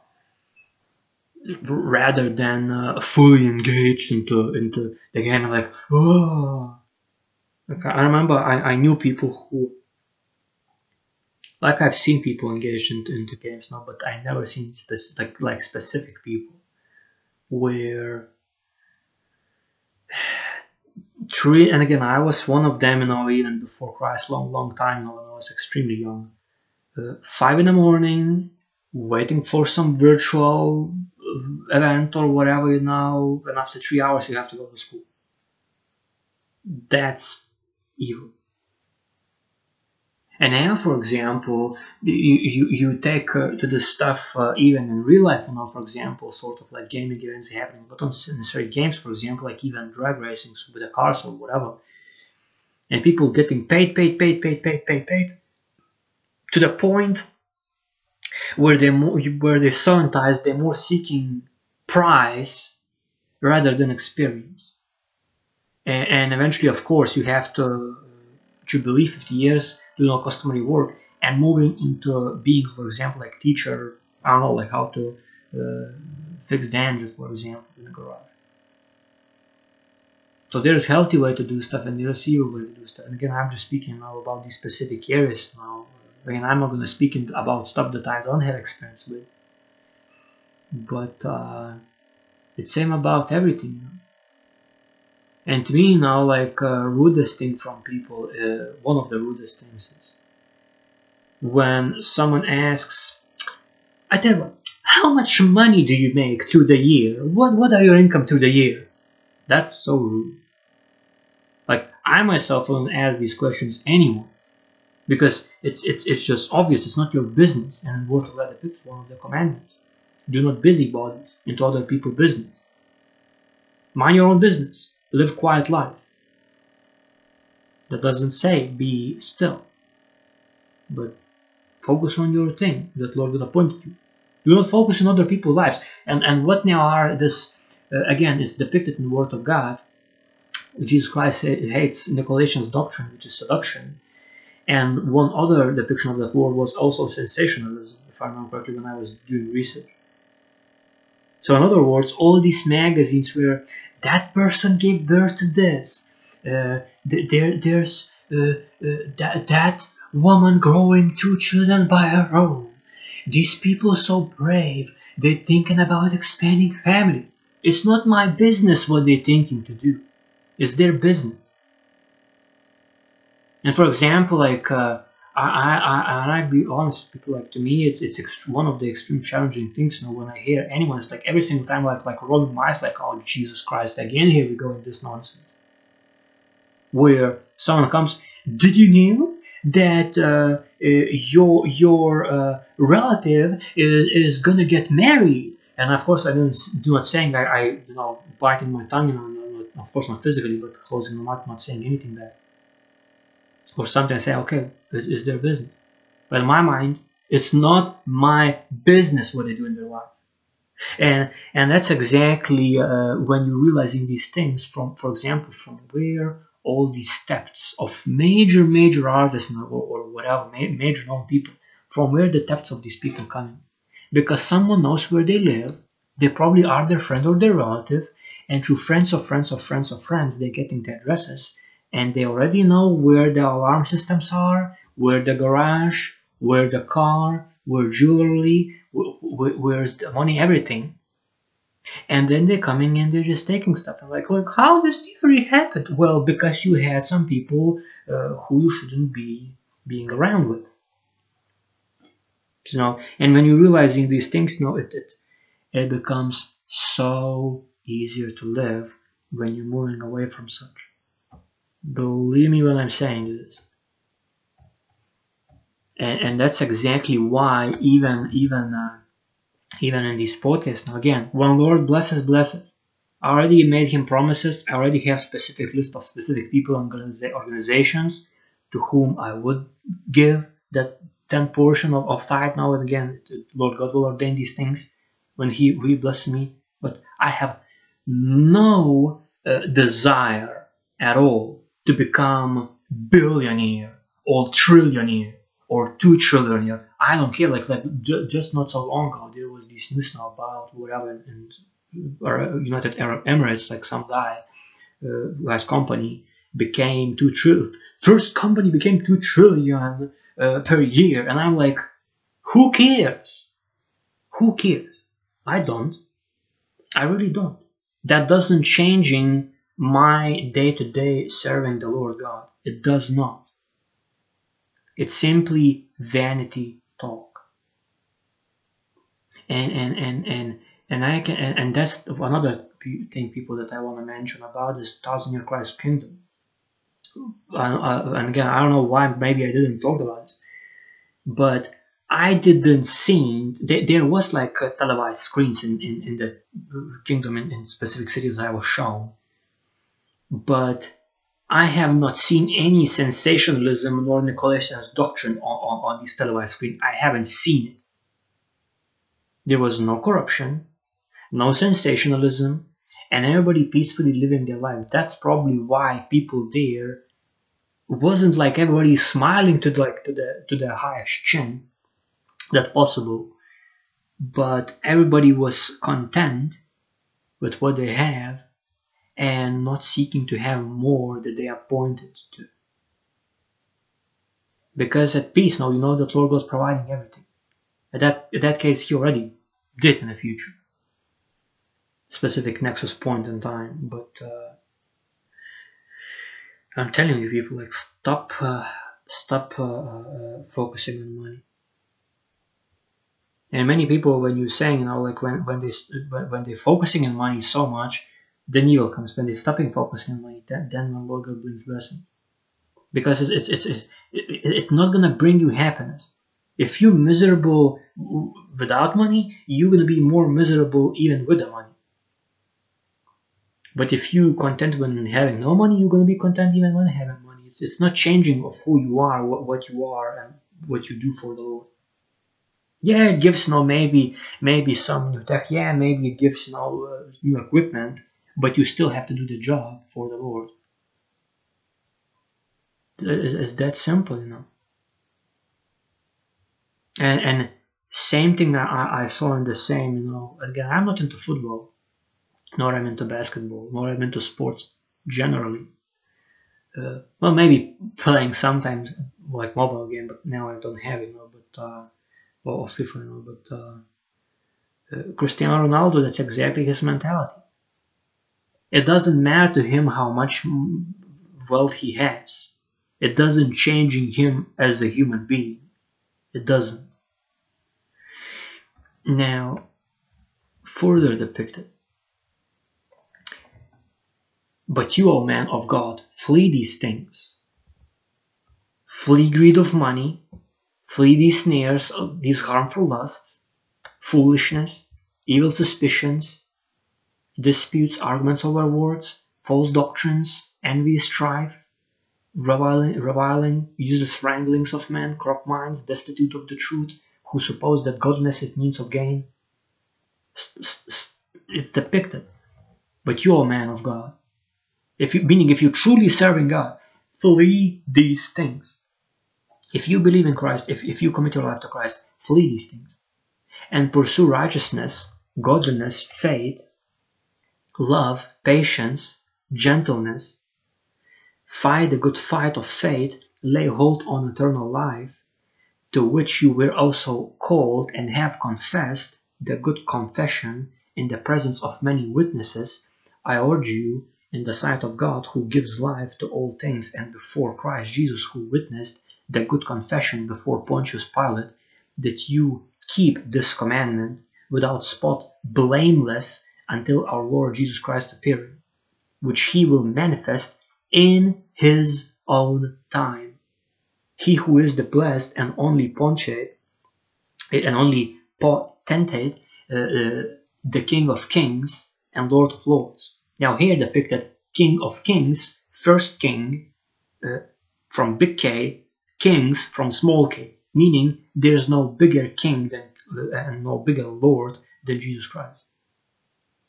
Rather than fully engaged into the game, like oh. Like I remember I knew people who, like I've seen people engaged into games now, but I never seen specific people. Where three, and again, I was one of them, even before Christ, long time now, when I was extremely young. 5 a.m, waiting for some virtual event or whatever, and after 3 hours, you have to go to school. That's evil. And now, for example, you take to this stuff even in real life, for example, sort of like gaming events happening, but not necessarily games, for example, like even drag racing with the cars or whatever. And people getting paid to the point where they're so enticed, they're more seeking prize rather than experience. And eventually, of course, you have to Jubilee 50 years, do no customary work, and moving into being, for example, like teacher, how to fix the engine, for example, in the garage. So there's healthy way to do stuff, and there's evil way to do stuff. And again, I'm just speaking now about these specific areas now. Again, I'm not going to speak about stuff that I don't have experience with. But it's same about everything. And to me, rudest thing from people, one of the rudest things is when someone asks, I tell you, how much money do you make through the year? What are your income through the year? That's so rude. Like, I myself don't ask these questions anymore, because it's just obvious, it's not your business. And word of God depicts one of the commandments: do not busybody into other people's business. Mind your own business. Live quiet life. That doesn't say be still, but focus on your thing that Lord God appointed you. Do not focus on other people's lives. And what now are this, again, is depicted in the Word of God. Jesus Christ hates Nicolaitane's doctrine, which is seduction. And one other depiction of that word was also sensationalism, if I remember correctly, when I was doing research. So in other words, all these magazines where that person gave birth to this, that woman growing two children by her own. These people so brave, they're thinking about expanding family. It's not my business what they're thinking to do. It's their business. And for example, like, I be honest, people, like, to me, it's one of the extreme challenging things. You know, when I hear anyone, it's like every single time, like rolling my eyes, like, oh, Jesus Christ, again, here we go in this nonsense. Where someone comes, did you know that your relative is gonna get married? And of course, I don't do not saying that I, you know, biting my tongue, you know, not, of course not physically, but closing my mouth, not saying anything there. Or sometimes say, okay, it's their business. But in my mind, it's not my business what they do in their life. And that's exactly when you're realizing these things from, for example, from where all these thefts of major artists or whatever, major known people, from where the thefts of these people coming. Because someone knows where they live, they probably are their friend or their relative, and through friends of friends of friends of friends, they're getting the addresses, and they already know where the alarm systems are, where the garage, where the car, where jewelry, where's the money, everything. And then they're coming and they're just taking stuff. And like, look, how this thievery happened? Well, because you had some people who you shouldn't be being around with. You know, and when you're realizing these things, you know, it becomes so easier to live when you're moving away from such. Believe me when I'm saying this. And that's exactly why even in these podcasts, now again, when Lord blesses. I already made him promises. I already have specific list of specific people and organizations to whom I would give that 10 portion of tithe. Now and again, Lord God will ordain these things when he blesses me. But I have no desire at all to become billionaire or trillionaire. Or 2 trillionaire. I don't care. Just not so long ago, there was this news now about whatever in United Arab Emirates, like some guy, last company became 2 trillion. First company became 2 trillion per year, and I'm like, who cares? Who cares? I don't. I really don't. That doesn't change in my day-to-day serving the Lord God. It does not. It's simply vanity talk, and that's another thing, people, that I want to mention about this 1,000-year Christ kingdom. And again, I don't know why. Maybe I didn't talk about this, but I didn't see. There was like televised screens in the kingdom in specific cities I was shown, but I have not seen any sensationalism nor Nicolaitane's doctrine on this televised screen. I haven't seen it. There was no corruption, no sensationalism, and everybody peacefully living their life. That's probably why people there wasn't like everybody smiling to the highest chin that possible, but everybody was content with what they have, and not seeking to have more that they are pointed to. Because at peace now, you know that Lord God is providing everything. In that case, he already did in the future. Specific nexus point in time. But I'm telling you, people, like, stop focusing on money. And many people, when you're saying, you know, like when they're focusing on money so much, then evil comes. When they're stopping focusing on money, then when Lord God brings blessing, because it's not gonna bring you happiness. If you're miserable without money, you're gonna be more miserable even with the money. But if you're content when having no money, you're gonna be content even when having money. It's not changing of who you are, what you are, and what you do for the Lord. Yeah, it gives maybe some new tech. Yeah, maybe it gives new equipment, but you still have to do the job for the Lord. It's that simple, you know. And same thing I saw in the same, you know. Again, I'm not into football, nor I'm into basketball, nor I'm into sports generally. Well, maybe playing sometimes like mobile game, but now I don't have it, you know. But or FIFA, you know. But Cristiano Ronaldo, that's exactly his mentality. It doesn't matter to him how much wealth he has. It doesn't change him as a human being. It doesn't. Now, further depicted. But you, O man of God, flee these things. Flee greed of money. Flee these snares, these harmful lusts, foolishness, evil suspicions, disputes, arguments over words, false doctrines, envy, strife, reviling, useless wranglings of men, corrupt minds, destitute of the truth, who suppose that godliness is means of gain. It's depicted. But you, O man of God, if you're truly serving God, flee these things. If you believe in Christ, if you commit your life to Christ, flee these things. And pursue righteousness, godliness, faith, love, patience, gentleness. Fight the good fight of faith, lay hold on eternal life, to which you were also called and have confessed the good confession in the presence of many witnesses. I urge you, in the sight of God, who gives life to all things, and before Christ Jesus, who witnessed the good confession before Pontius Pilate, that you keep this commandment without spot, blameless, until our Lord Jesus Christ appearing, which he will manifest in his own time. He who is the blessed and only potentate, the King of Kings and Lord of Lords. Now here depicted King of Kings, first king from big K, kings from small K, meaning there's no bigger king and no bigger Lord than Jesus Christ.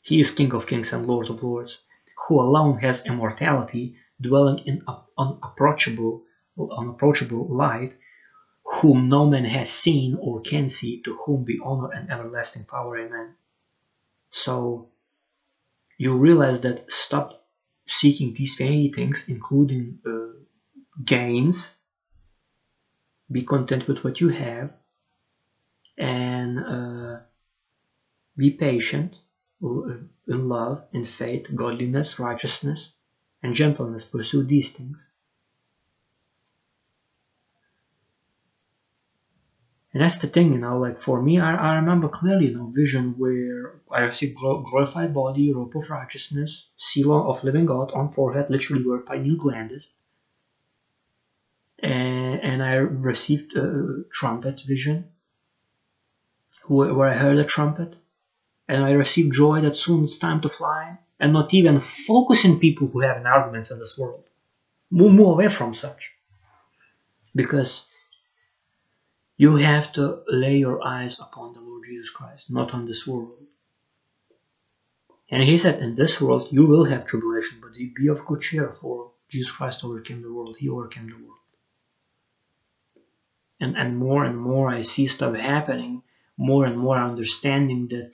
He is King of Kings and Lord of Lords, who alone has immortality, dwelling in unapproachable light, whom no man has seen or can see, to whom be honor and everlasting power. Amen. So you realize that stop seeking these many things, including gains. Be content with what you have, and be patient in love, in faith, godliness, righteousness, and gentleness. Pursue these things. And that's the thing, you know, like for me, I remember clearly, you know, vision where I received glorified body, robe of righteousness, seal of living God on forehead, literally where pineal gland is. And I received a trumpet vision, where I heard a trumpet, and I received joy that soon it's time to fly, and not even focusing people who have arguments in this world. Move away from such, because you have to lay your eyes upon the Lord Jesus Christ, not on this world. And he said, in this world you will have tribulation, but be of good cheer, for Jesus Christ overcame the world. He overcame the world. And more I see stuff happening, more and more understanding that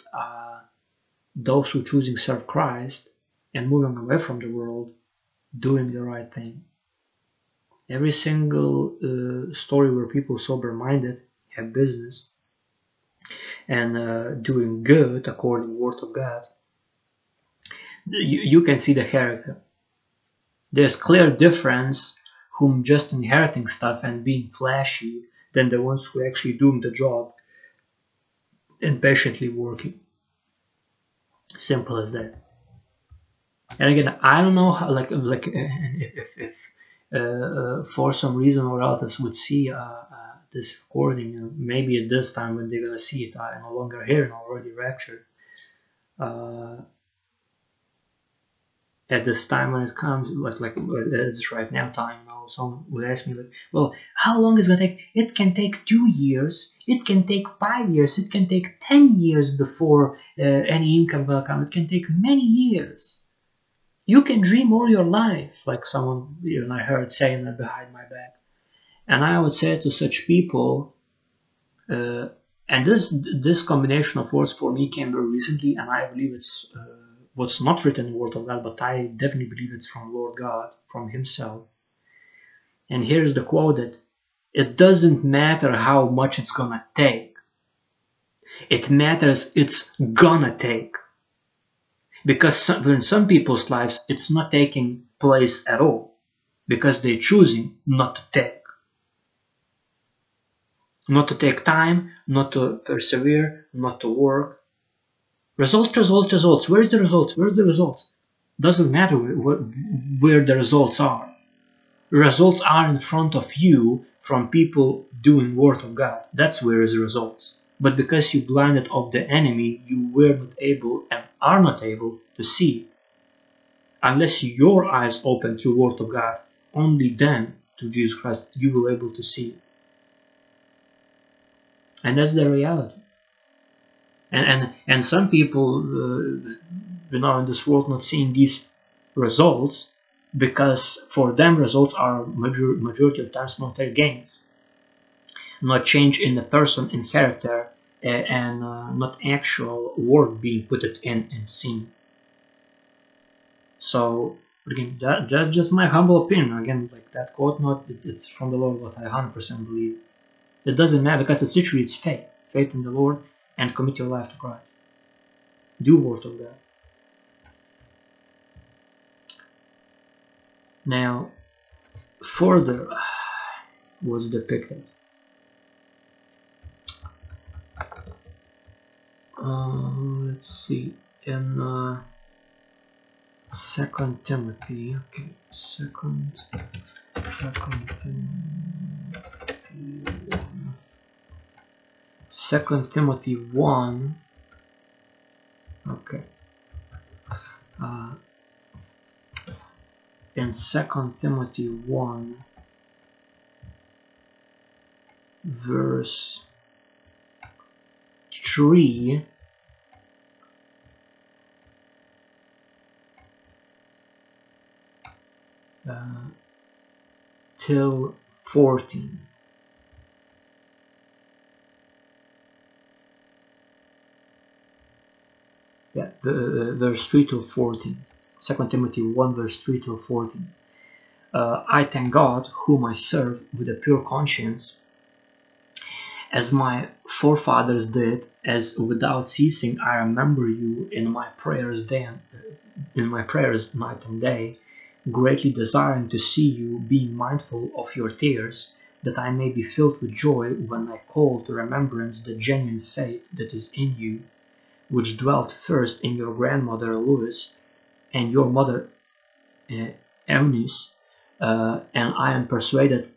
those who choosing serve Christ and moving away from the world, doing the right thing. Every single story where people sober-minded have business and doing good according to the word of God, you can see the character. There's clear difference whom just inheriting stuff and being flashy than the ones who actually doing the job and patiently working. Simple as that. And again, I don't know how, like if for some reason or others would see this recording, you know, maybe at this time when they're gonna see it, I'm no longer here and already raptured. at this time when it comes, like it's right now time now, someone would ask me, like, well, how long is it going to take? It can take 2 years, it can take 5 years, it can take 10 years before any income will come, it can take many years. You can dream all your life, like someone even I heard saying that behind my back. And I would say to such people, and this combination of words for me came very recently, and I believe it's what's not written in the Word of God, but I definitely believe it's from Lord God, from Himself. And here's the quote that, it doesn't matter how much it's gonna take. It matters it's gonna take. Because in some people's lives, it's not taking place at all. Because they're choosing not to take. Not to take time, not to persevere, not to work. Results, results, results. Where's the results? Where's the results? Doesn't matter where the results are. Results are in front of you from people doing Word of God. That's where is the results. But because you blinded of the enemy, you were not able and are not able to see. Unless your eyes open to Word of God, only then to Jesus Christ you will able to see. And that's the reality. And some people, in this world not seeing these results because for them results are majority of times not their gains, not change in the person, in character, and not actual work being put it in and seen. So again, that's just my humble opinion. Again, like that quote, it's from the Lord, what I 100% believe. It doesn't matter because it's literally it's faith in the Lord, and commit your life to Christ. Do Word of God. Now, further was depicted. Let's see, in Second Timothy. Okay, Second Timothy 1. Okay. In Second Timothy 1, verse 3, till 14. Yeah, verse 3 till 14. 2 Timothy 1, verse 3 till 14. I thank God, whom I serve with a pure conscience, as my forefathers did, as without ceasing I remember you in my prayers night and day, greatly desiring to see you, being mindful of your tears, that I may be filled with joy when I call to remembrance the genuine faith that is in you, which dwelt first in your grandmother Lois and your mother Eunice, and I am persuaded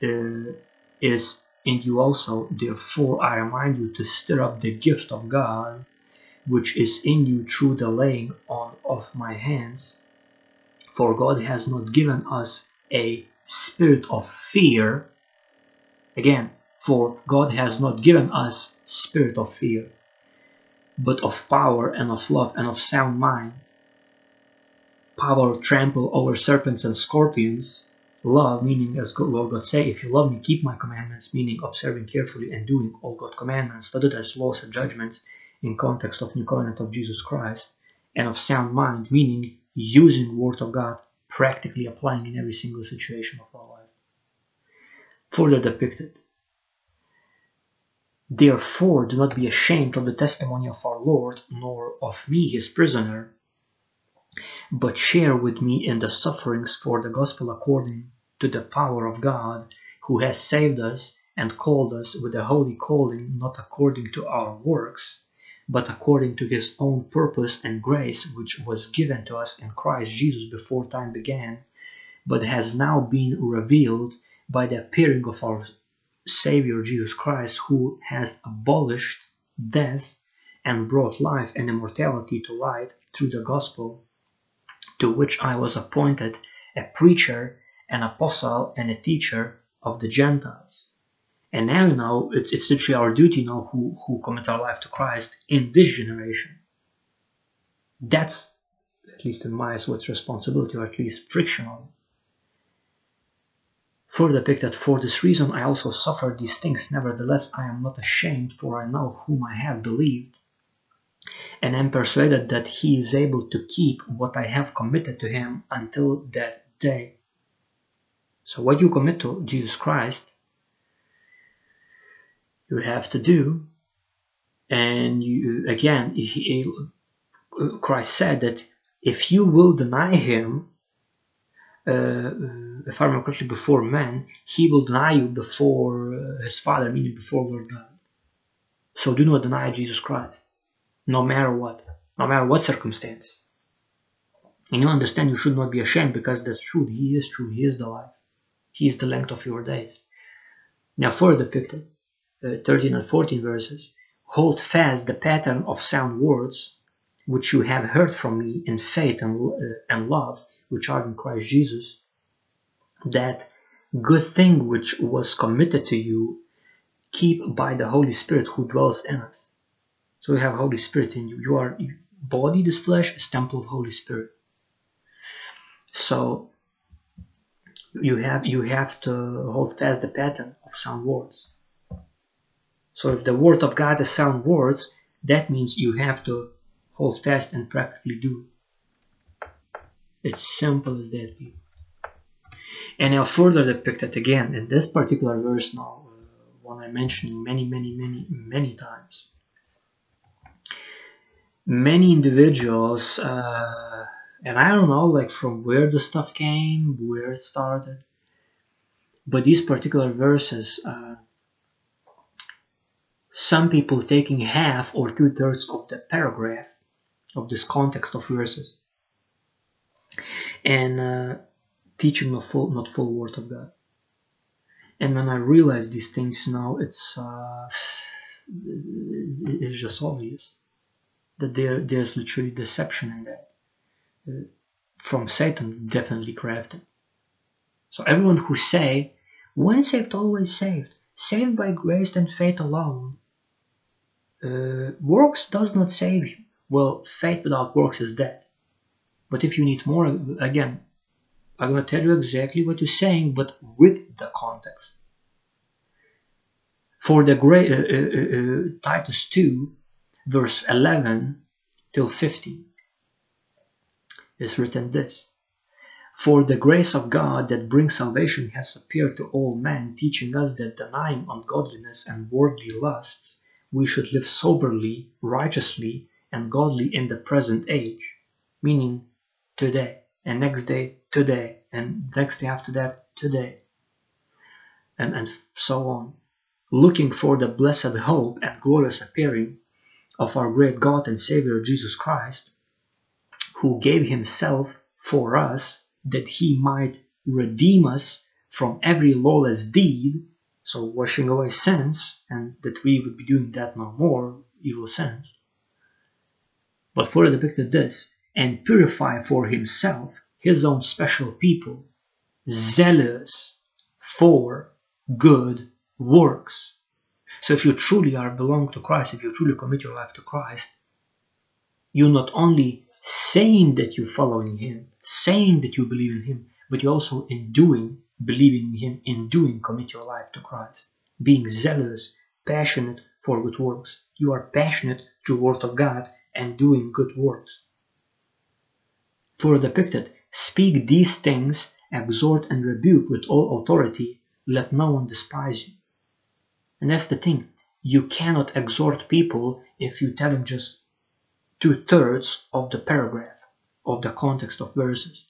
is in you also. Therefore I remind you to stir up the gift of God, which is in you through the laying on of my hands. For God has not given us a spirit of fear. Again, for God has not given us spirit of fear, but of power and of love and of sound mind. Power trample over serpents and scorpions. Love, meaning as Lord God say, if you love me, keep my commandments, meaning observing carefully and doing all God's commandments, not as laws and judgments in context of the covenant of Jesus Christ, and of sound mind, meaning using Word of God, practically applying in every single situation of our life. Further depicted. Therefore, do not be ashamed of the testimony of our Lord, nor of me, his prisoner, but share with me in the sufferings for the gospel according to the power of God, who has saved us and called us with a holy calling, not according to our works, but according to his own purpose and grace, which was given to us in Christ Jesus before time began, but has now been revealed by the appearing of our Savior Jesus Christ, who has abolished death and brought life and immortality to light through the gospel, to which I was appointed a preacher, an apostle, and a teacher of the Gentiles. And now, you know, it's literally our duty, you know, who commit our life to Christ in this generation. That's, at least in my eyes, what's responsibility, or at least frictional. Further depicted, for this reason I also suffered these things, nevertheless I am not ashamed, for I know whom I have believed, and am persuaded that he is able to keep what I have committed to him until that day. So what you commit to Jesus Christ, you have to do. And you, again, Christ said that if you will deny him, if I remember correctly, before man, he will deny you before his Father, meaning before Lord God. So do not deny Jesus Christ, no matter what circumstance. And you understand, you should not be ashamed, because that's true, he is the life, he is the length of your days. Now further depicted, 13 and 14 verses, hold fast the pattern of sound words which you have heard from me in faith and love, which are in Christ Jesus. That good thing which was committed to you, keep by the Holy Spirit who dwells in us. So you have Holy Spirit in you. Your body, this flesh, is temple of Holy Spirit. So you have to hold fast the pattern of sound words. So if the word of God is sound words, that means you have to hold fast and practically do. It's simple as that. And now further depicted again in this particular verse, now one I'm mentioning many times. Many individuals, and I don't know like from where the stuff came, where it started, but these particular verses, some people taking half or 2/3 of the paragraph of this context of verses, and teaching not full word of God. And when I realize these things now, it's just obvious that there's literally deception in that, from Satan, definitely crafted. So everyone who say, when saved, always saved, saved by grace and faith alone, works does not save you. Well, faith without works is dead. But if you need more, again, I'm going to tell you exactly what you're saying, but with the context. For the great, Titus 2, verse 11 till 15, is written this. For the grace of God that brings salvation has appeared to all men, teaching us that denying ungodliness and worldly lusts, we should live soberly, righteously, and godly in the present age, meaning today, and next day, today, and next day after that, today, and so on, looking for the blessed hope and glorious appearing of our great God and Savior Jesus Christ, who gave himself for us, that he might redeem us from every lawless deed, so washing away sins, and that we would be doing that no more, evil sins. But further depicted this, and purify for himself his own special people, zealous for good works. So if you truly belong to Christ, if you truly commit your life to Christ, you're not only saying that you're following him, saying that you believe in him, but you also in doing, believing in him, in doing, commit your life to Christ, being zealous, passionate for good works. You are passionate to the word of God and doing good works. For depicted, speak these things, exhort and rebuke with all authority, let no one despise you. And that's the thing, you cannot exhort people if you tell them just 2/3 of the paragraph, of the context of verses.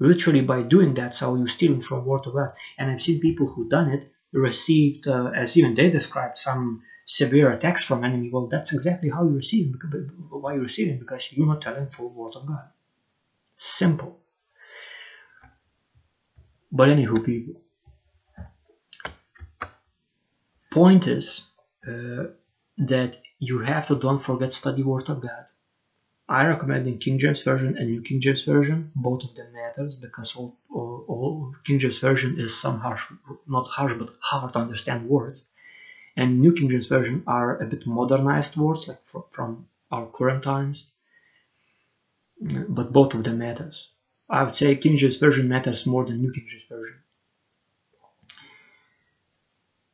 Literally by doing that, so you're stealing from word of God. And I've seen people who done it, received, as even they described, some severe attacks from enemy. Well, that's exactly how you receive, why you receive it, because you're not telling full word of God. Simple. But anywho, people, point is that you have to, don't forget, study word of God, I recommend in King James Version and New King James Version. Both of them matters because all King James Version is some hard to understand words, and New King James Version are a bit modernized words, like from our current times. But both of them matters. I would say King James Version matters more than New King James Version.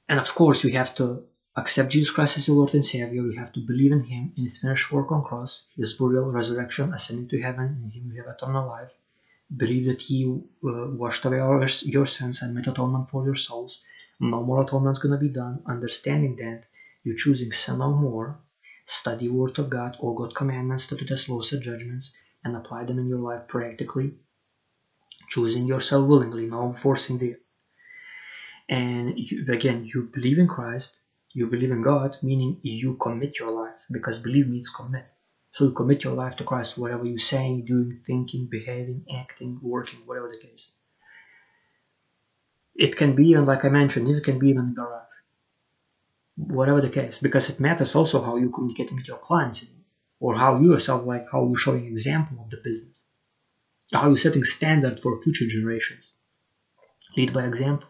And of course, we have to accept Jesus Christ as the Lord and Savior. We have to believe in Him, in His finished work on cross, His burial, resurrection, ascending to heaven. In Him we have eternal life. Believe that He washed away your sins and made atonement for your souls. No more atonement is going to be done. Understanding that, you're choosing sin no more. Study Word of God, all God's commandments, statutes, laws, and judgments, and apply them in your life practically, choosing yourself willingly, not forcing it. And you believe in Christ, you believe in God, meaning you commit your life, because believe means commit. So you commit your life to Christ, whatever you're saying, doing, thinking, behaving, acting, working, whatever the case. It can be even, like I mentioned, it can be even in the garage. Whatever the case, because it matters also how you communicate with your clients, or how you yourself, like how you're showing example of the business, how you're setting standard for future generations. Lead by example.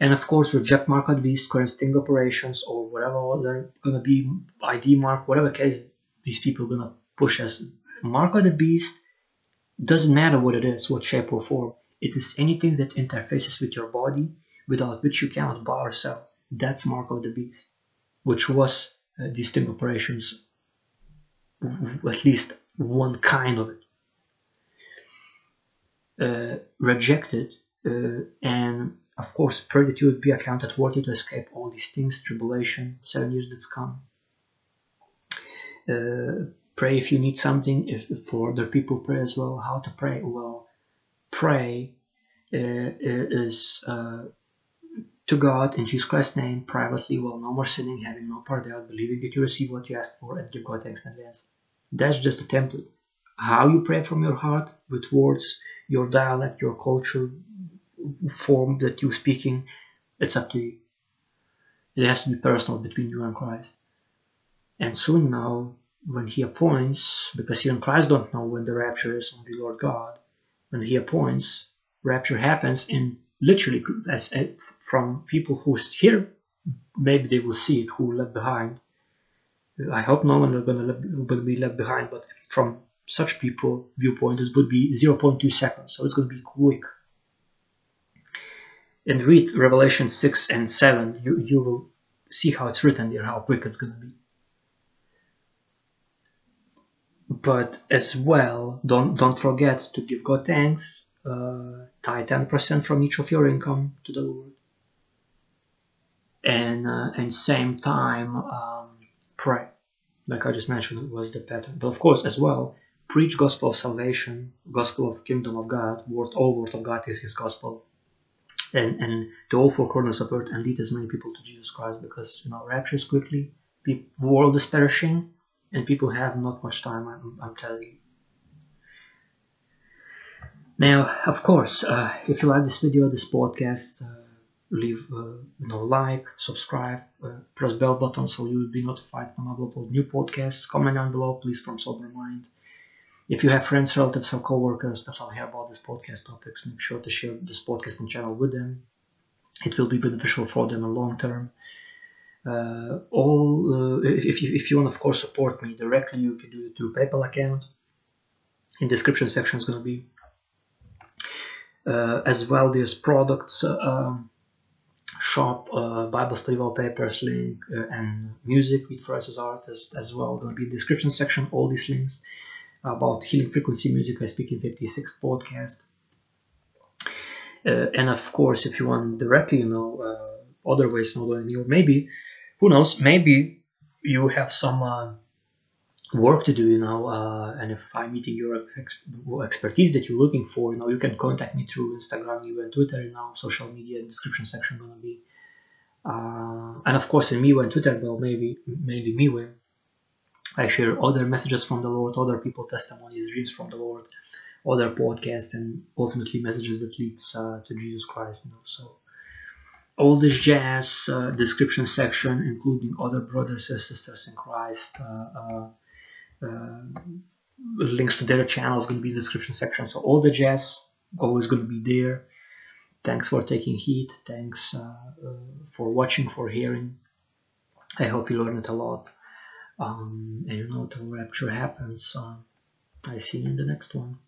And of course, reject mark at least, current sting operations, or whatever they're gonna be, ID mark, whatever case these people are gonna push us. Mark of the beast doesn't matter what it is, what shape or form. It is anything that interfaces with your body, without which you cannot buy or sell. That's mark of the beast, which was these sting operations, at least one kind of it. Rejected, and of course, pray that you would be accounted worthy to escape all these things, tribulation, 7 years that's come. Pray if you need something, if for other people pray as well. How to pray? Well, pray is to God in Jesus Christ's name, privately, while no more sinning, having no part thereof, believing that you receive what you asked for, and give God thanks in advance. That's just a template. How you pray from your heart, with words, your dialect, your culture, form that you're speaking, it's up to you. It has to be personal between you and Christ. And soon now, when He appoints, because even Christ don't know when the rapture is, only Lord God, when He appoints, rapture happens, and literally, from people who's here, maybe they will see it, who left behind. I hope no one is going to be left behind, but from such people viewpoint, it would be 0.2 seconds, so it's going to be quick. And read Revelation 6 and 7, you will see how it's written there, how quick it's going to be. But as well, don't forget to give God thanks, tie 10% from each of your income to the Lord. And same time, pray. Like I just mentioned, it was the pattern. But of course, as well, preach gospel of salvation, gospel of kingdom of God, all word of God is His gospel. And to all four corners of earth, and lead as many people to Jesus Christ, because rapture is quickly, the world is perishing, and people have not much time. I'm telling you. Now, of course, if you like this video, this podcast, leave like, subscribe, press bell button so you will be notified when I upload new podcasts. Comment down below, please, from sober mind. If you have friends, relatives, or coworkers that will hear about this podcast topics, make sure to share this podcast and channel with them. It will be beneficial for them in the long term. If you want, of course, support me directly, you can do it through PayPal account. In description section is going to be. As well, there's products, shop, Bible study wallpapers link, and music with Francis Artist as well. Going to be in description section, all these links. About healing frequency music I speak in 56th podcast, and of course, if you want directly, other ways, not only you, maybe, who knows, maybe you have some work to do, and if I'm meeting your expertise that you're looking for, you can contact me through Instagram, even Twitter, social media description section gonna be, and of course in MeWe and Twitter, well, maybe MeWe. I share other messages from the Lord, other people's testimonies, dreams from the Lord, other podcasts, and ultimately messages that leads to Jesus Christ. So all this jazz, description section, including other brothers and sisters in Christ, Links to their channel is going to be in the description section. So all the jazz always going to be there. Thanks for taking heed. Thanks for watching, for hearing. I hope you learned a lot. And you know, till rapture happens, I see you in the next one.